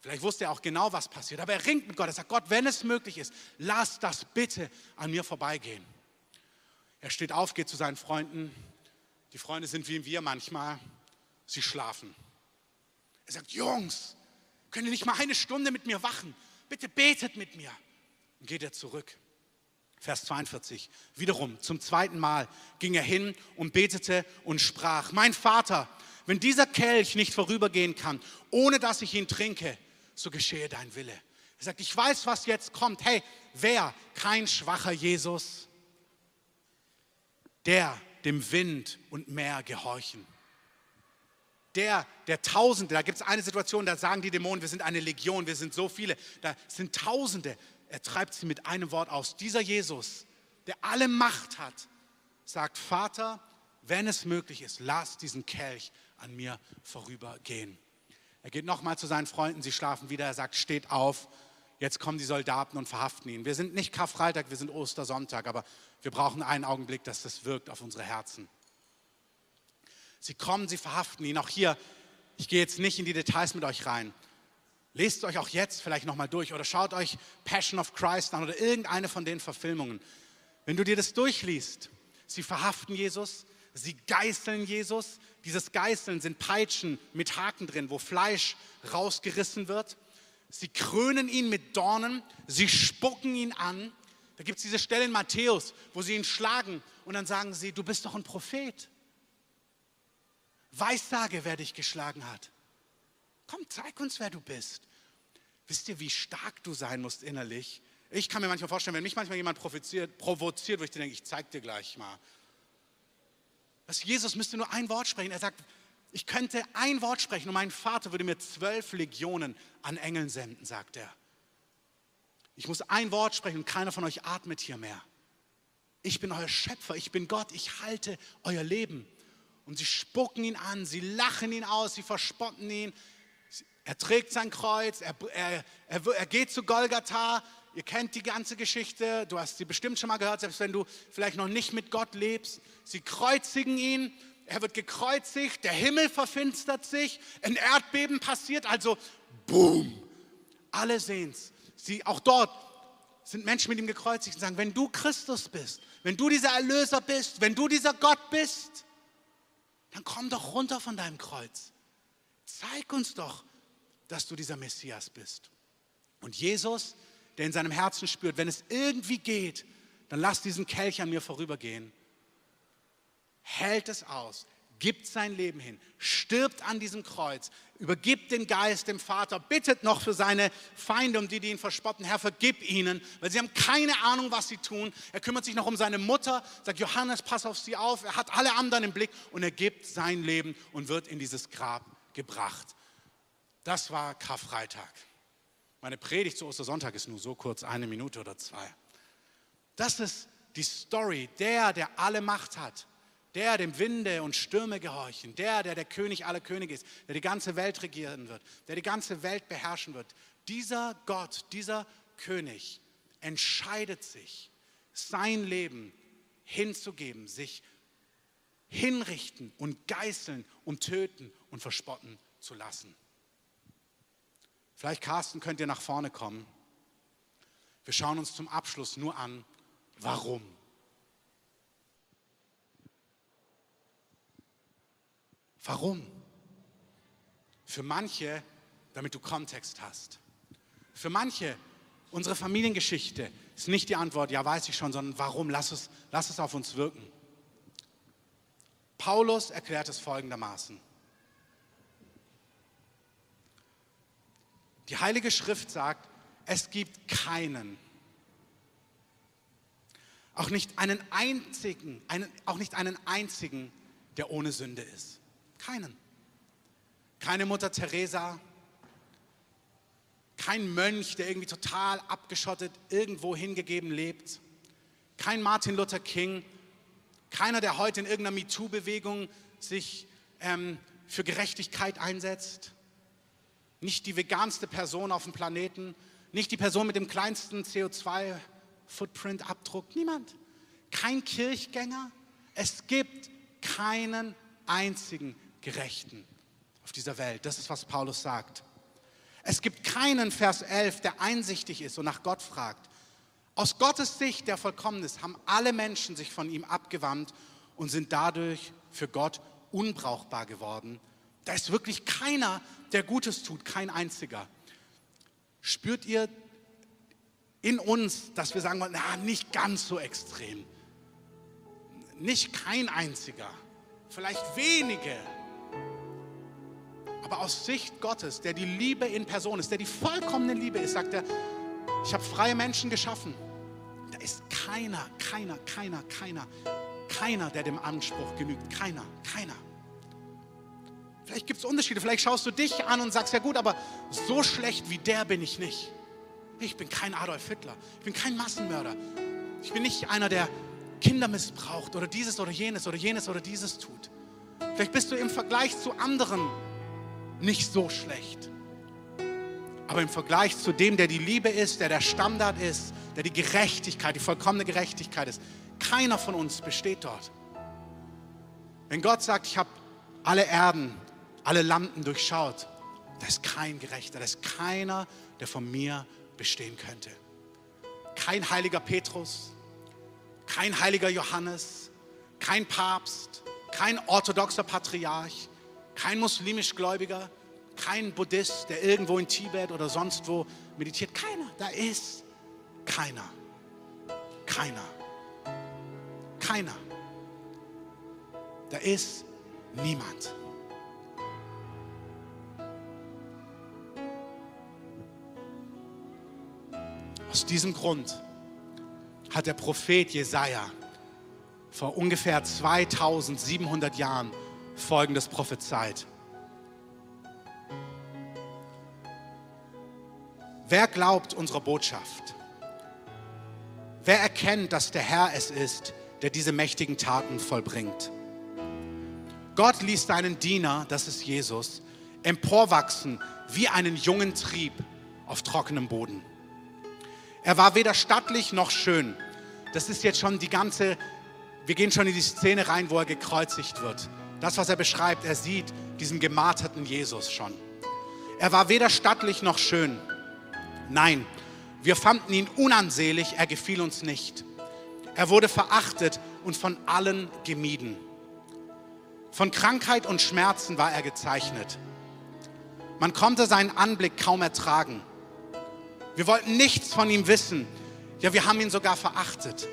Vielleicht wusste er auch genau, was passiert, aber er ringt mit Gott, er sagt, Gott, wenn es möglich ist, lass das bitte an mir vorbeigehen. Er steht auf, geht zu seinen Freunden, die Freunde sind wie wir manchmal, sie schlafen. Er sagt, Jungs, könnt ihr nicht mal eine Stunde mit mir wachen, bitte betet mit mir. Und geht er zurück. Vers zweiundvierzig, wiederum zum zweiten Mal ging er hin und betete und sprach, mein Vater, wenn dieser Kelch nicht vorübergehen kann, ohne dass ich ihn trinke, so geschehe dein Wille. Er sagt, ich weiß, was jetzt kommt. Hey, wer, kein schwacher Jesus, der dem Wind und Meer gehorchen. Der, der Tausende, da gibt es eine Situation, da sagen die Dämonen, wir sind eine Legion, wir sind so viele, da sind Tausende. Er treibt sie mit einem Wort aus. Dieser Jesus, der alle Macht hat, sagt, Vater, wenn es möglich ist, lass diesen Kelch an mir vorübergehen. Er geht nochmal zu seinen Freunden, sie schlafen wieder. Er sagt, steht auf, jetzt kommen die Soldaten und verhaften ihn. Wir sind nicht Karfreitag, wir sind Ostersonntag, aber wir brauchen einen Augenblick, dass das wirkt auf unsere Herzen. Sie kommen, sie verhaften ihn. Auch hier, ich gehe jetzt nicht in die Details mit euch rein. Lest euch auch jetzt vielleicht nochmal durch oder schaut euch Passion of Christ an oder irgendeine von den Verfilmungen. Wenn du dir das durchliest, sie verhaften Jesus, sie geißeln Jesus. Dieses Geißeln sind Peitschen mit Haken drin, wo Fleisch rausgerissen wird. Sie krönen ihn mit Dornen, sie spucken ihn an. Da gibt es diese Stelle in Matthäus, wo sie ihn schlagen und dann sagen sie, du bist doch ein Prophet. Weissage, wer dich geschlagen hat. Komm, zeig uns, wer du bist. Wisst ihr, wie stark du sein musst innerlich? Ich kann mir manchmal vorstellen, wenn mich manchmal jemand provoziert, provoziert, wo ich denke, ich zeig dir gleich mal. Was Jesus müsste nur ein Wort sprechen. Er sagt, ich könnte ein Wort sprechen und mein Vater würde mir zwölf Legionen an Engeln senden, sagt er. Ich muss ein Wort sprechen und keiner von euch atmet hier mehr. Ich bin euer Schöpfer, ich bin Gott, ich halte euer Leben. Und sie spucken ihn an, sie lachen ihn aus, sie verspotten ihn. Er trägt sein Kreuz, er, er, er, er geht zu Golgatha. Ihr kennt die ganze Geschichte, du hast sie bestimmt schon mal gehört, selbst wenn du vielleicht noch nicht mit Gott lebst. Sie kreuzigen ihn, er wird gekreuzigt, der Himmel verfinstert sich, ein Erdbeben passiert, also boom, alle sehen es. Auch dort sind Menschen mit ihm gekreuzigt und sagen, wenn du Christus bist, wenn du dieser Erlöser bist, wenn du dieser Gott bist, dann komm doch runter von deinem Kreuz. Zeig uns doch, dass du dieser Messias bist. Und Jesus, der in seinem Herzen spürt, wenn es irgendwie geht, dann lass diesen Kelch an mir vorübergehen, hält es aus, gibt sein Leben hin, stirbt an diesem Kreuz, übergibt den Geist dem Vater, bittet noch für seine Feinde, um die, die ihn verspotten, Herr, vergib ihnen, weil sie haben keine Ahnung, was sie tun. Er kümmert sich noch um seine Mutter, sagt, Johannes, pass auf sie auf, er hat alle anderen im Blick und er gibt sein Leben und wird in dieses Grab gebracht. Das war Karfreitag. Meine Predigt zu Ostersonntag ist nur so kurz, eine Minute oder zwei. Das ist die Story, der, der alle Macht hat, der dem Winde und Stürme gehorchen, der, der der König aller Könige ist, der die ganze Welt regieren wird, der die ganze Welt beherrschen wird. Dieser Gott, dieser König entscheidet sich, sein Leben hinzugeben, sich hinrichten und geißeln und töten und verspotten zu lassen. Vielleicht, Carsten, könnt ihr nach vorne kommen. Wir schauen uns zum Abschluss nur an, warum. Warum? Für manche, damit du Kontext hast. Für manche, unsere Familiengeschichte ist nicht die Antwort, ja, weiß ich schon, sondern warum, lass es, lass es auf uns wirken. Paulus erklärt es folgendermaßen. Die Heilige Schrift sagt, es gibt keinen, auch nicht einen einzigen, einen, auch nicht einen einzigen, der ohne Sünde ist. Keinen. Keine Mutter Teresa, kein Mönch, der irgendwie total abgeschottet irgendwo hingegeben lebt, kein Martin Luther King, keiner, der heute in irgendeiner MeToo-Bewegung sich ähm, für Gerechtigkeit einsetzt. Nicht die veganste Person auf dem Planeten, nicht die Person mit dem kleinsten C O zwei Footprint Abdruck, niemand. Kein Kirchgänger, es gibt keinen einzigen Gerechten auf dieser Welt. Das ist, was Paulus sagt. Es gibt keinen, Vers elf, der einsichtig ist und nach Gott fragt. Aus Gottes Sicht, der vollkommen ist, haben alle Menschen sich von ihm abgewandt und sind dadurch für Gott unbrauchbar geworden. Da ist wirklich keiner, der Gutes tut, kein einziger. Spürt ihr in uns, dass wir sagen wollen, na, nicht ganz so extrem. Nicht kein einziger, vielleicht wenige. Aber aus Sicht Gottes, der die Liebe in Person ist, der die vollkommene Liebe ist, sagt er, ich habe freie Menschen geschaffen. Da ist keiner, keiner, keiner, keiner, keiner, der dem Anspruch genügt. Keiner, keiner. Vielleicht gibt es Unterschiede, vielleicht schaust du dich an und sagst, ja gut, aber so schlecht wie der bin ich nicht. Ich bin kein Adolf Hitler, ich bin kein Massenmörder. Ich bin nicht einer, der Kinder missbraucht oder dieses oder jenes oder jenes oder dieses tut. Vielleicht bist du im Vergleich zu anderen nicht so schlecht. Aber im Vergleich zu dem, der die Liebe ist, der der Standard ist, der die Gerechtigkeit, die vollkommene Gerechtigkeit ist, keiner von uns besteht dort. Wenn Gott sagt, ich habe alle Erden, alle Landen durchschaut, da ist kein Gerechter, da ist keiner, der von mir bestehen könnte. Kein heiliger Petrus, kein heiliger Johannes, kein Papst, kein orthodoxer Patriarch, kein muslimisch Gläubiger, kein Buddhist, der irgendwo in Tibet oder sonst wo meditiert. Keiner, da ist keiner, keiner, keiner. Da ist niemand. Aus diesem Grund hat der Prophet Jesaja vor ungefähr zweitausendsiebenhundert Jahren Folgendes prophezeit. Wer glaubt unserer Botschaft? Wer erkennt, dass der Herr es ist, der diese mächtigen Taten vollbringt? Gott ließ seinen Diener, das ist Jesus, emporwachsen wie einen jungen Trieb auf trockenem Boden. Er war weder stattlich noch schön. Das ist jetzt schon die ganze, wir gehen schon in die Szene rein, wo er gekreuzigt wird. Das, was er beschreibt, er sieht diesen gemarterten Jesus schon. Er war weder stattlich noch schön. Nein, wir fanden ihn unansehlich, er gefiel uns nicht. Er wurde verachtet und von allen gemieden. Von Krankheit und Schmerzen war er gezeichnet. Man konnte seinen Anblick kaum ertragen. Wir wollten nichts von ihm wissen. Ja, wir haben ihn sogar verachtet.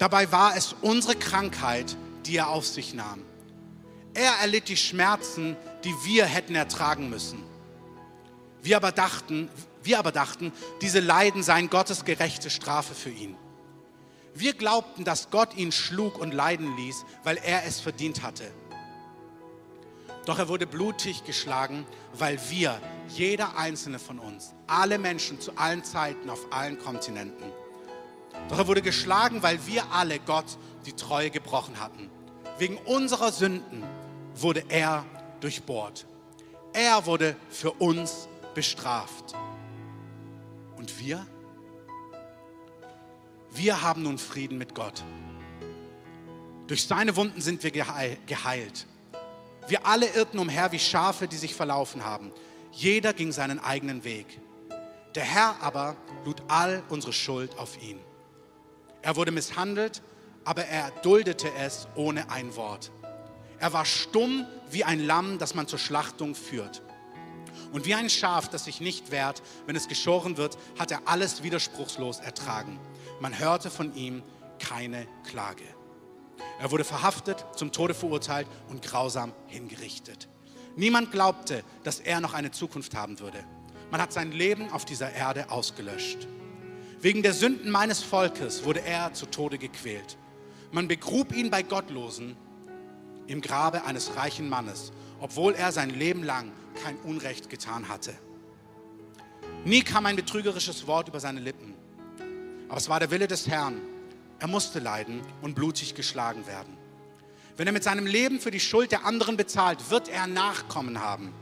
Dabei war es unsere Krankheit, die er auf sich nahm. Er erlitt die Schmerzen, die wir hätten ertragen müssen. Wir aber dachten, wir aber dachten, diese Leiden seien Gottes gerechte Strafe für ihn. Wir glaubten, dass Gott ihn schlug und leiden ließ, weil er es verdient hatte. Doch er wurde blutig geschlagen, weil wir, jeder einzelne von uns, alle Menschen zu allen Zeiten auf allen Kontinenten. Doch er wurde geschlagen, weil wir alle Gott die Treue gebrochen hatten. Wegen unserer Sünden wurde er durchbohrt. Er wurde für uns bestraft. Und wir? Wir haben nun Frieden mit Gott. Durch seine Wunden sind wir geheilt. Wir alle irrten umher wie Schafe, die sich verlaufen haben. Jeder ging seinen eigenen Weg. Der Herr aber lud all unsere Schuld auf ihn. Er wurde misshandelt, aber er duldete es ohne ein Wort. Er war stumm wie ein Lamm, das man zur Schlachtung führt. Und wie ein Schaf, das sich nicht wehrt, wenn es geschoren wird, hat er alles widerspruchslos ertragen. Man hörte von ihm keine Klage. Er wurde verhaftet, zum Tode verurteilt und grausam hingerichtet. Niemand glaubte, dass er noch eine Zukunft haben würde. Man hat sein Leben auf dieser Erde ausgelöscht. Wegen der Sünden meines Volkes wurde er zu Tode gequält. Man begrub ihn bei Gottlosen im Grabe eines reichen Mannes, obwohl er sein Leben lang kein Unrecht getan hatte. Nie kam ein betrügerisches Wort über seine Lippen. Aber es war der Wille des Herrn. Er musste leiden und blutig geschlagen werden. Wenn er mit seinem Leben für die Schuld der anderen bezahlt, wird er Nachkommen haben.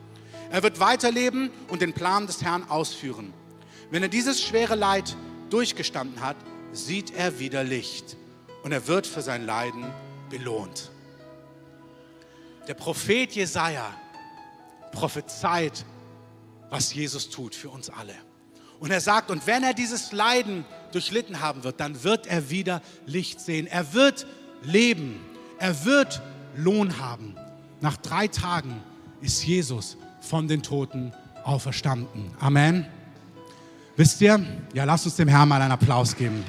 Er wird weiterleben und den Plan des Herrn ausführen. Wenn er dieses schwere Leid durchgestanden hat, sieht er wieder Licht und er wird für sein Leiden belohnt. Der Prophet Jesaja prophezeit, was Jesus tut für uns alle. Und er sagt, und wenn er dieses Leiden durchlitten haben wird, dann wird er wieder Licht sehen. Er wird leben. Er wird Lohn haben. Nach drei Tagen ist Jesus von den Toten auferstanden. Amen. Wisst ihr? Ja, lasst uns dem Herrn mal einen Applaus geben.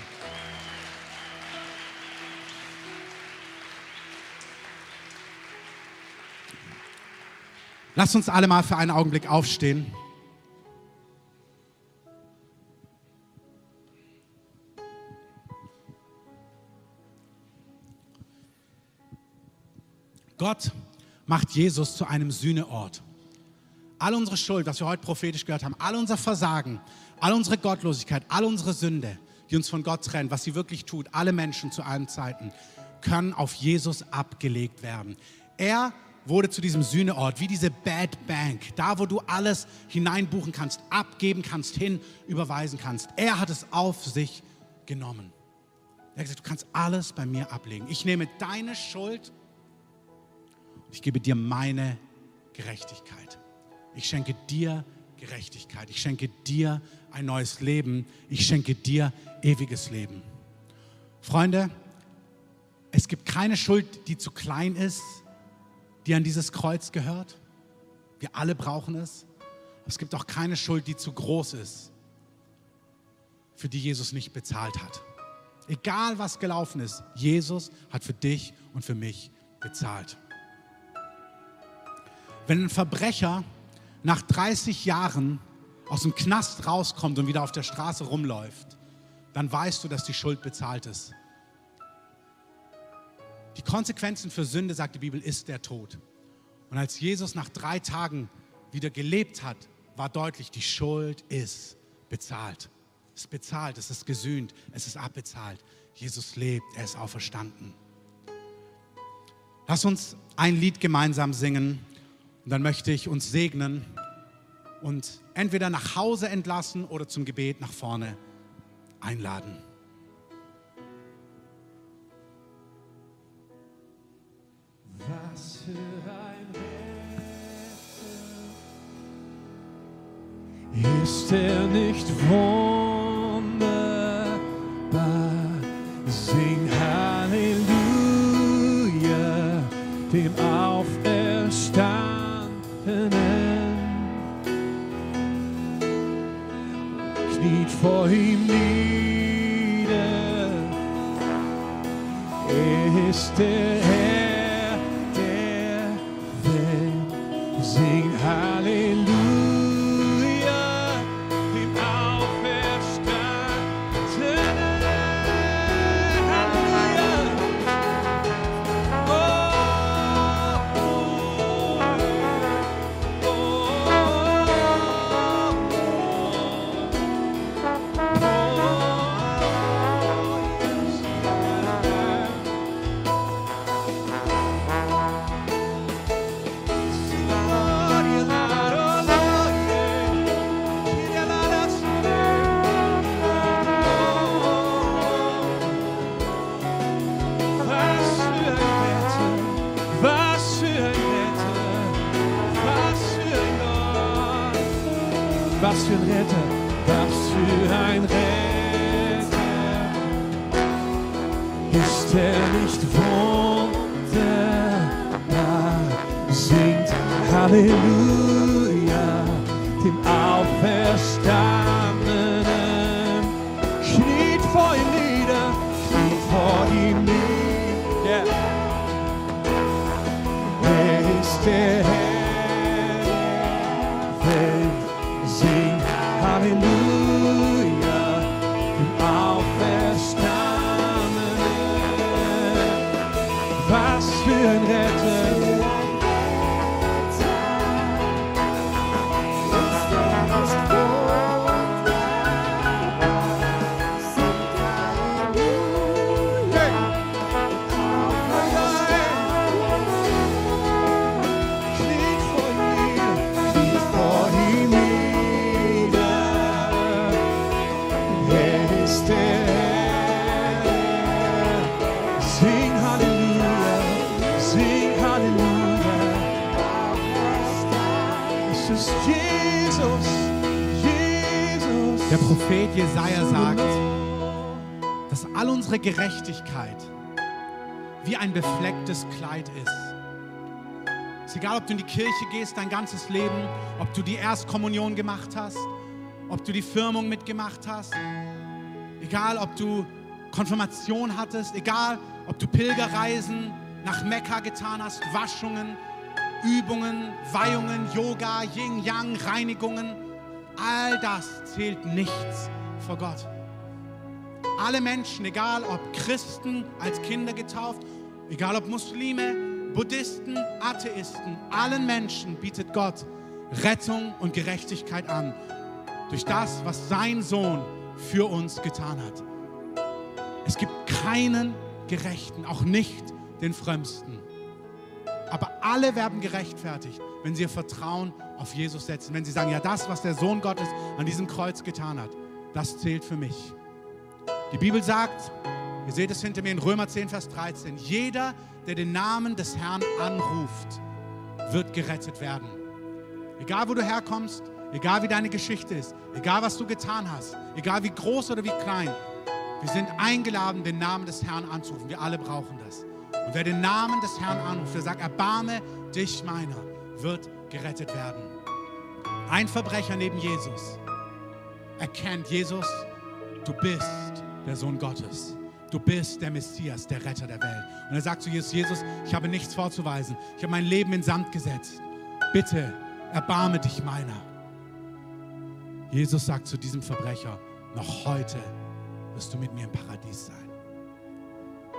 Lasst uns alle mal für einen Augenblick aufstehen. Gott macht Jesus zu einem Sühneort. All unsere Schuld, was wir heute prophetisch gehört haben, all unser Versagen, all unsere Gottlosigkeit, all unsere Sünde, die uns von Gott trennt, was sie wirklich tut, alle Menschen zu allen Zeiten, können auf Jesus abgelegt werden. Er wurde zu diesem Sühneort, wie diese Bad Bank, da wo du alles hineinbuchen kannst, abgeben kannst, hin überweisen kannst. Er hat es auf sich genommen. Er hat gesagt, du kannst alles bei mir ablegen. Ich nehme deine Schuld. Ich gebe dir meine Gerechtigkeit. Ich schenke dir Gerechtigkeit. Ich schenke dir ein neues Leben. Ich schenke dir ewiges Leben. Freunde, es gibt keine Schuld, die zu klein ist, die an dieses Kreuz gehört. Wir alle brauchen es. Es gibt auch keine Schuld, die zu groß ist, für die Jesus nicht bezahlt hat. Egal, was gelaufen ist, Jesus hat für dich und für mich bezahlt. Wenn ein Verbrecher nach dreißig Jahren aus dem Knast rauskommt und wieder auf der Straße rumläuft, dann weißt du, dass die Schuld bezahlt ist. Die Konsequenzen für Sünde, sagt die Bibel, ist der Tod. Und als Jesus nach drei Tagen wieder gelebt hat, war deutlich, die Schuld ist bezahlt. Es ist bezahlt, es ist gesühnt, es ist abbezahlt. Jesus lebt, er ist auferstanden. Lass uns ein Lied gemeinsam singen. Und dann möchte ich uns segnen und entweder nach Hause entlassen oder zum Gebet nach vorne einladen. Was für ein Retter, ist er nicht wunderbar? Sing Halleluja, dem Auferstandenen. Kniet vor ihm nieder, er ist der Herr der Welt. Sing Halleluja, dem Auferstandenen. Halleluja. Oh, oh. was für ein Retter, was für ein Retter. Ist er nicht wunderbar? Singt Halleluja dem Auferstandenen. Kniet vor ihm nieder, kniet vor ihm nieder. Yeah. Wer ist der Herr? Halleluja, im Auferstandenen, was für ein Retter, ist er nicht wunderbar, singt Halleluja, im Auferstandenen, kniet vor ihm, kniet vor ihm. Jesus, Jesus. Der Prophet Jesaja sagt, dass all unsere Gerechtigkeit wie ein beflecktes Kleid ist. Es ist egal, ob du in die Kirche gehst, dein ganzes Leben, ob du die Erstkommunion gemacht hast, ob du die Firmung mitgemacht hast, egal, ob du Konfirmation hattest, egal, ob du Pilgerreisen nach Mekka getan hast, Waschungen, Übungen, Weihungen, Yoga, Yin-Yang, Reinigungen, all das zählt nichts vor Gott. Alle Menschen, egal ob Christen, als Kinder getauft, egal ob Muslime, Buddhisten, Atheisten, allen Menschen bietet Gott Rettung und Gerechtigkeit an, durch das, was sein Sohn für uns getan hat. Es gibt keinen Gerechten, auch nicht den Frömmsten. Aber alle werden gerechtfertigt, wenn sie ihr Vertrauen auf Jesus setzen. Wenn sie sagen, ja, das, was der Sohn Gottes an diesem Kreuz getan hat, das zählt für mich. Die Bibel sagt, ihr seht es hinter mir in Römer zehn, Vers dreizehn, jeder, der den Namen des Herrn anruft, wird gerettet werden. Egal, wo du herkommst, egal, wie deine Geschichte ist, egal, was du getan hast, egal, wie groß oder wie klein, wir sind eingeladen, den Namen des Herrn anzurufen. Wir alle brauchen das. Und wer den Namen des Herrn anruft, der sagt, erbarme dich meiner, wird gerettet werden. Ein Verbrecher neben Jesus erkennt, Jesus, du bist der Sohn Gottes. Du bist der Messias, der Retter der Welt. Und er sagt zu Jesus, Jesus, ich habe nichts vorzuweisen. Ich habe mein Leben in Sand gesetzt. Bitte, erbarme dich meiner. Jesus sagt zu diesem Verbrecher, noch heute wirst du mit mir im Paradies sein.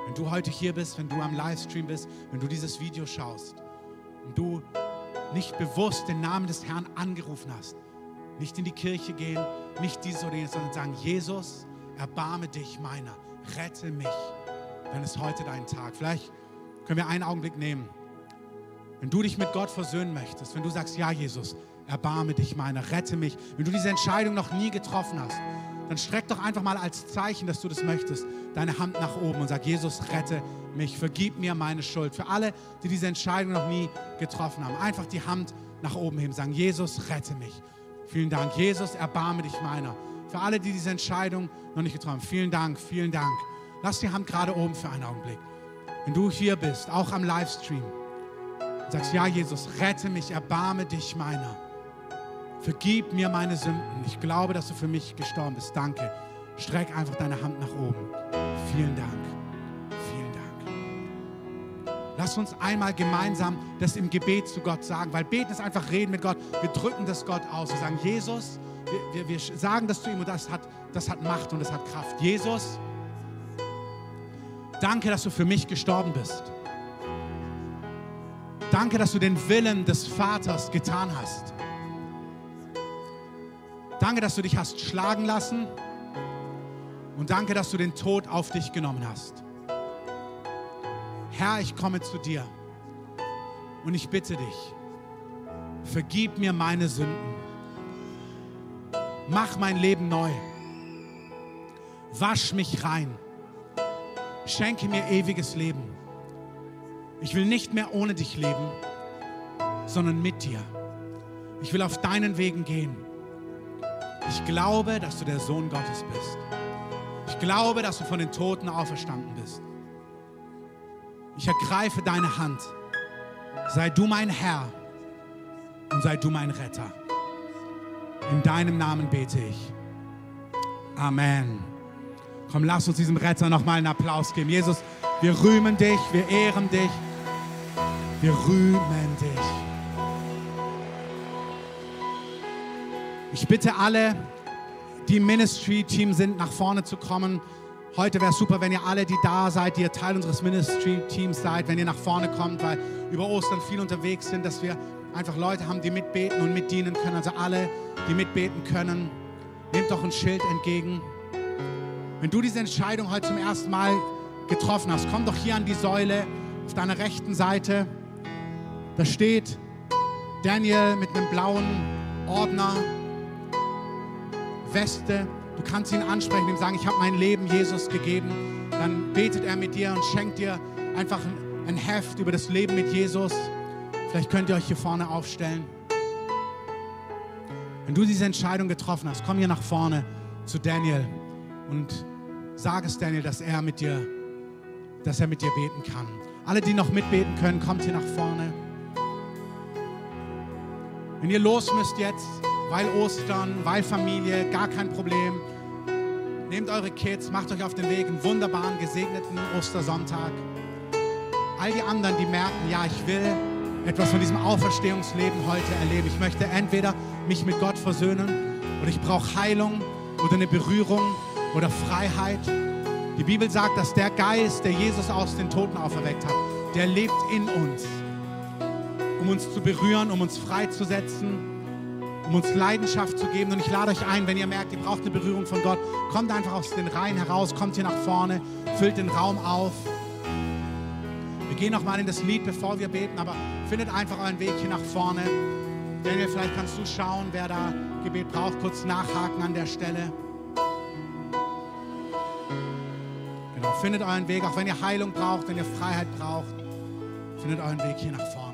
Wenn du heute hier bist, wenn du am Livestream bist, wenn du dieses Video schaust und du nicht bewusst den Namen des Herrn angerufen hast, nicht in die Kirche gehen, nicht dieses oder jenes, sondern sagen, Jesus, erbarme dich meiner, rette mich, dann ist heute dein Tag. Vielleicht können wir einen Augenblick nehmen. Wenn du dich mit Gott versöhnen möchtest, wenn du sagst, ja, Jesus, erbarme dich meiner, rette mich, wenn du diese Entscheidung noch nie getroffen hast, dann streck doch einfach mal als Zeichen, dass du das möchtest, deine Hand nach oben und sag, Jesus, rette mich, vergib mir meine Schuld. Für alle, die diese Entscheidung noch nie getroffen haben, einfach die Hand nach oben heben, sagen, Jesus, rette mich. Vielen Dank, Jesus, erbarme dich meiner. Für alle, die diese Entscheidung noch nicht getroffen haben, vielen Dank, vielen Dank. Lass die Hand gerade oben für einen Augenblick. Wenn du hier bist, auch am Livestream, und sagst, ja, Jesus, rette mich, erbarme dich meiner. Vergib mir meine Sünden. Ich glaube, dass du für mich gestorben bist. Danke. Streck einfach deine Hand nach oben. Vielen Dank. Vielen Dank. Lass uns einmal gemeinsam das im Gebet zu Gott sagen, weil beten ist einfach reden mit Gott. Wir drücken das Gott aus. Wir sagen, Jesus, wir, wir, wir sagen das zu ihm und das hat, das hat Macht und das hat Kraft. Jesus, danke, dass du für mich gestorben bist. Danke, dass du den Willen des Vaters getan hast. Danke, dass du dich hast schlagen lassen und danke, dass du den Tod auf dich genommen hast. Herr, ich komme zu dir und ich bitte dich, vergib mir meine Sünden. Mach mein Leben neu. Wasch mich rein. Schenke mir ewiges Leben. Ich will nicht mehr ohne dich leben, sondern mit dir. Ich will auf deinen Wegen gehen. Ich glaube, dass du der Sohn Gottes bist. Ich glaube, dass du von den Toten auferstanden bist. Ich ergreife deine Hand. Sei du mein Herr und sei du mein Retter. In deinem Namen bete ich. Amen. Komm, lass uns diesem Retter nochmal einen Applaus geben. Jesus, wir rühmen dich, wir ehren dich. Wir rühmen dich. Ich bitte alle, die im Ministry-Team sind, nach vorne zu kommen. Heute wäre es super, wenn ihr alle, die da seid, die ihr Teil unseres Ministry-Teams seid, wenn ihr nach vorne kommt, weil über Ostern viele unterwegs sind, dass wir einfach Leute haben, die mitbeten und mitdienen können. Also alle, die mitbeten können, nehmt doch ein Schild entgegen. Wenn du diese Entscheidung heute zum ersten Mal getroffen hast, komm doch hier an die Säule auf deiner rechten Seite. Da steht Daniel mit einem blauen Ordner, Weste. Du kannst ihn ansprechen, ihm sagen, ich habe mein Leben Jesus gegeben. Dann betet er mit dir und schenkt dir einfach ein Heft über das Leben mit Jesus. Vielleicht könnt ihr euch hier vorne aufstellen. Wenn du diese Entscheidung getroffen hast, komm hier nach vorne zu Daniel und sag es Daniel, dass er mit dir, dass er mit dir beten kann. Alle, die noch mitbeten können, kommt hier nach vorne. Wenn ihr los müsst jetzt, weil Ostern, weil Familie, gar kein Problem. Nehmt eure Kids, macht euch auf den Weg, einen wunderbaren, gesegneten Ostersonntag. All die anderen, die merken, ja, ich will etwas von diesem Auferstehungsleben heute erleben. Ich möchte entweder mich mit Gott versöhnen oder ich brauche Heilung oder eine Berührung oder Freiheit. Die Bibel sagt, dass der Geist, der Jesus aus den Toten auferweckt hat, der lebt in uns, um uns zu berühren, um uns freizusetzen, um uns Leidenschaft zu geben. Und ich lade euch ein, wenn ihr merkt, ihr braucht eine Berührung von Gott, kommt einfach aus den Reihen heraus, kommt hier nach vorne, füllt den Raum auf. Wir gehen nochmal in das Lied, bevor wir beten, aber findet einfach euren Weg hier nach vorne. Daniel, vielleicht kannst du schauen, wer da Gebet braucht, kurz nachhaken an der Stelle. Findet euren Weg, auch wenn ihr Heilung braucht, wenn ihr Freiheit braucht, findet euren Weg hier nach vorne.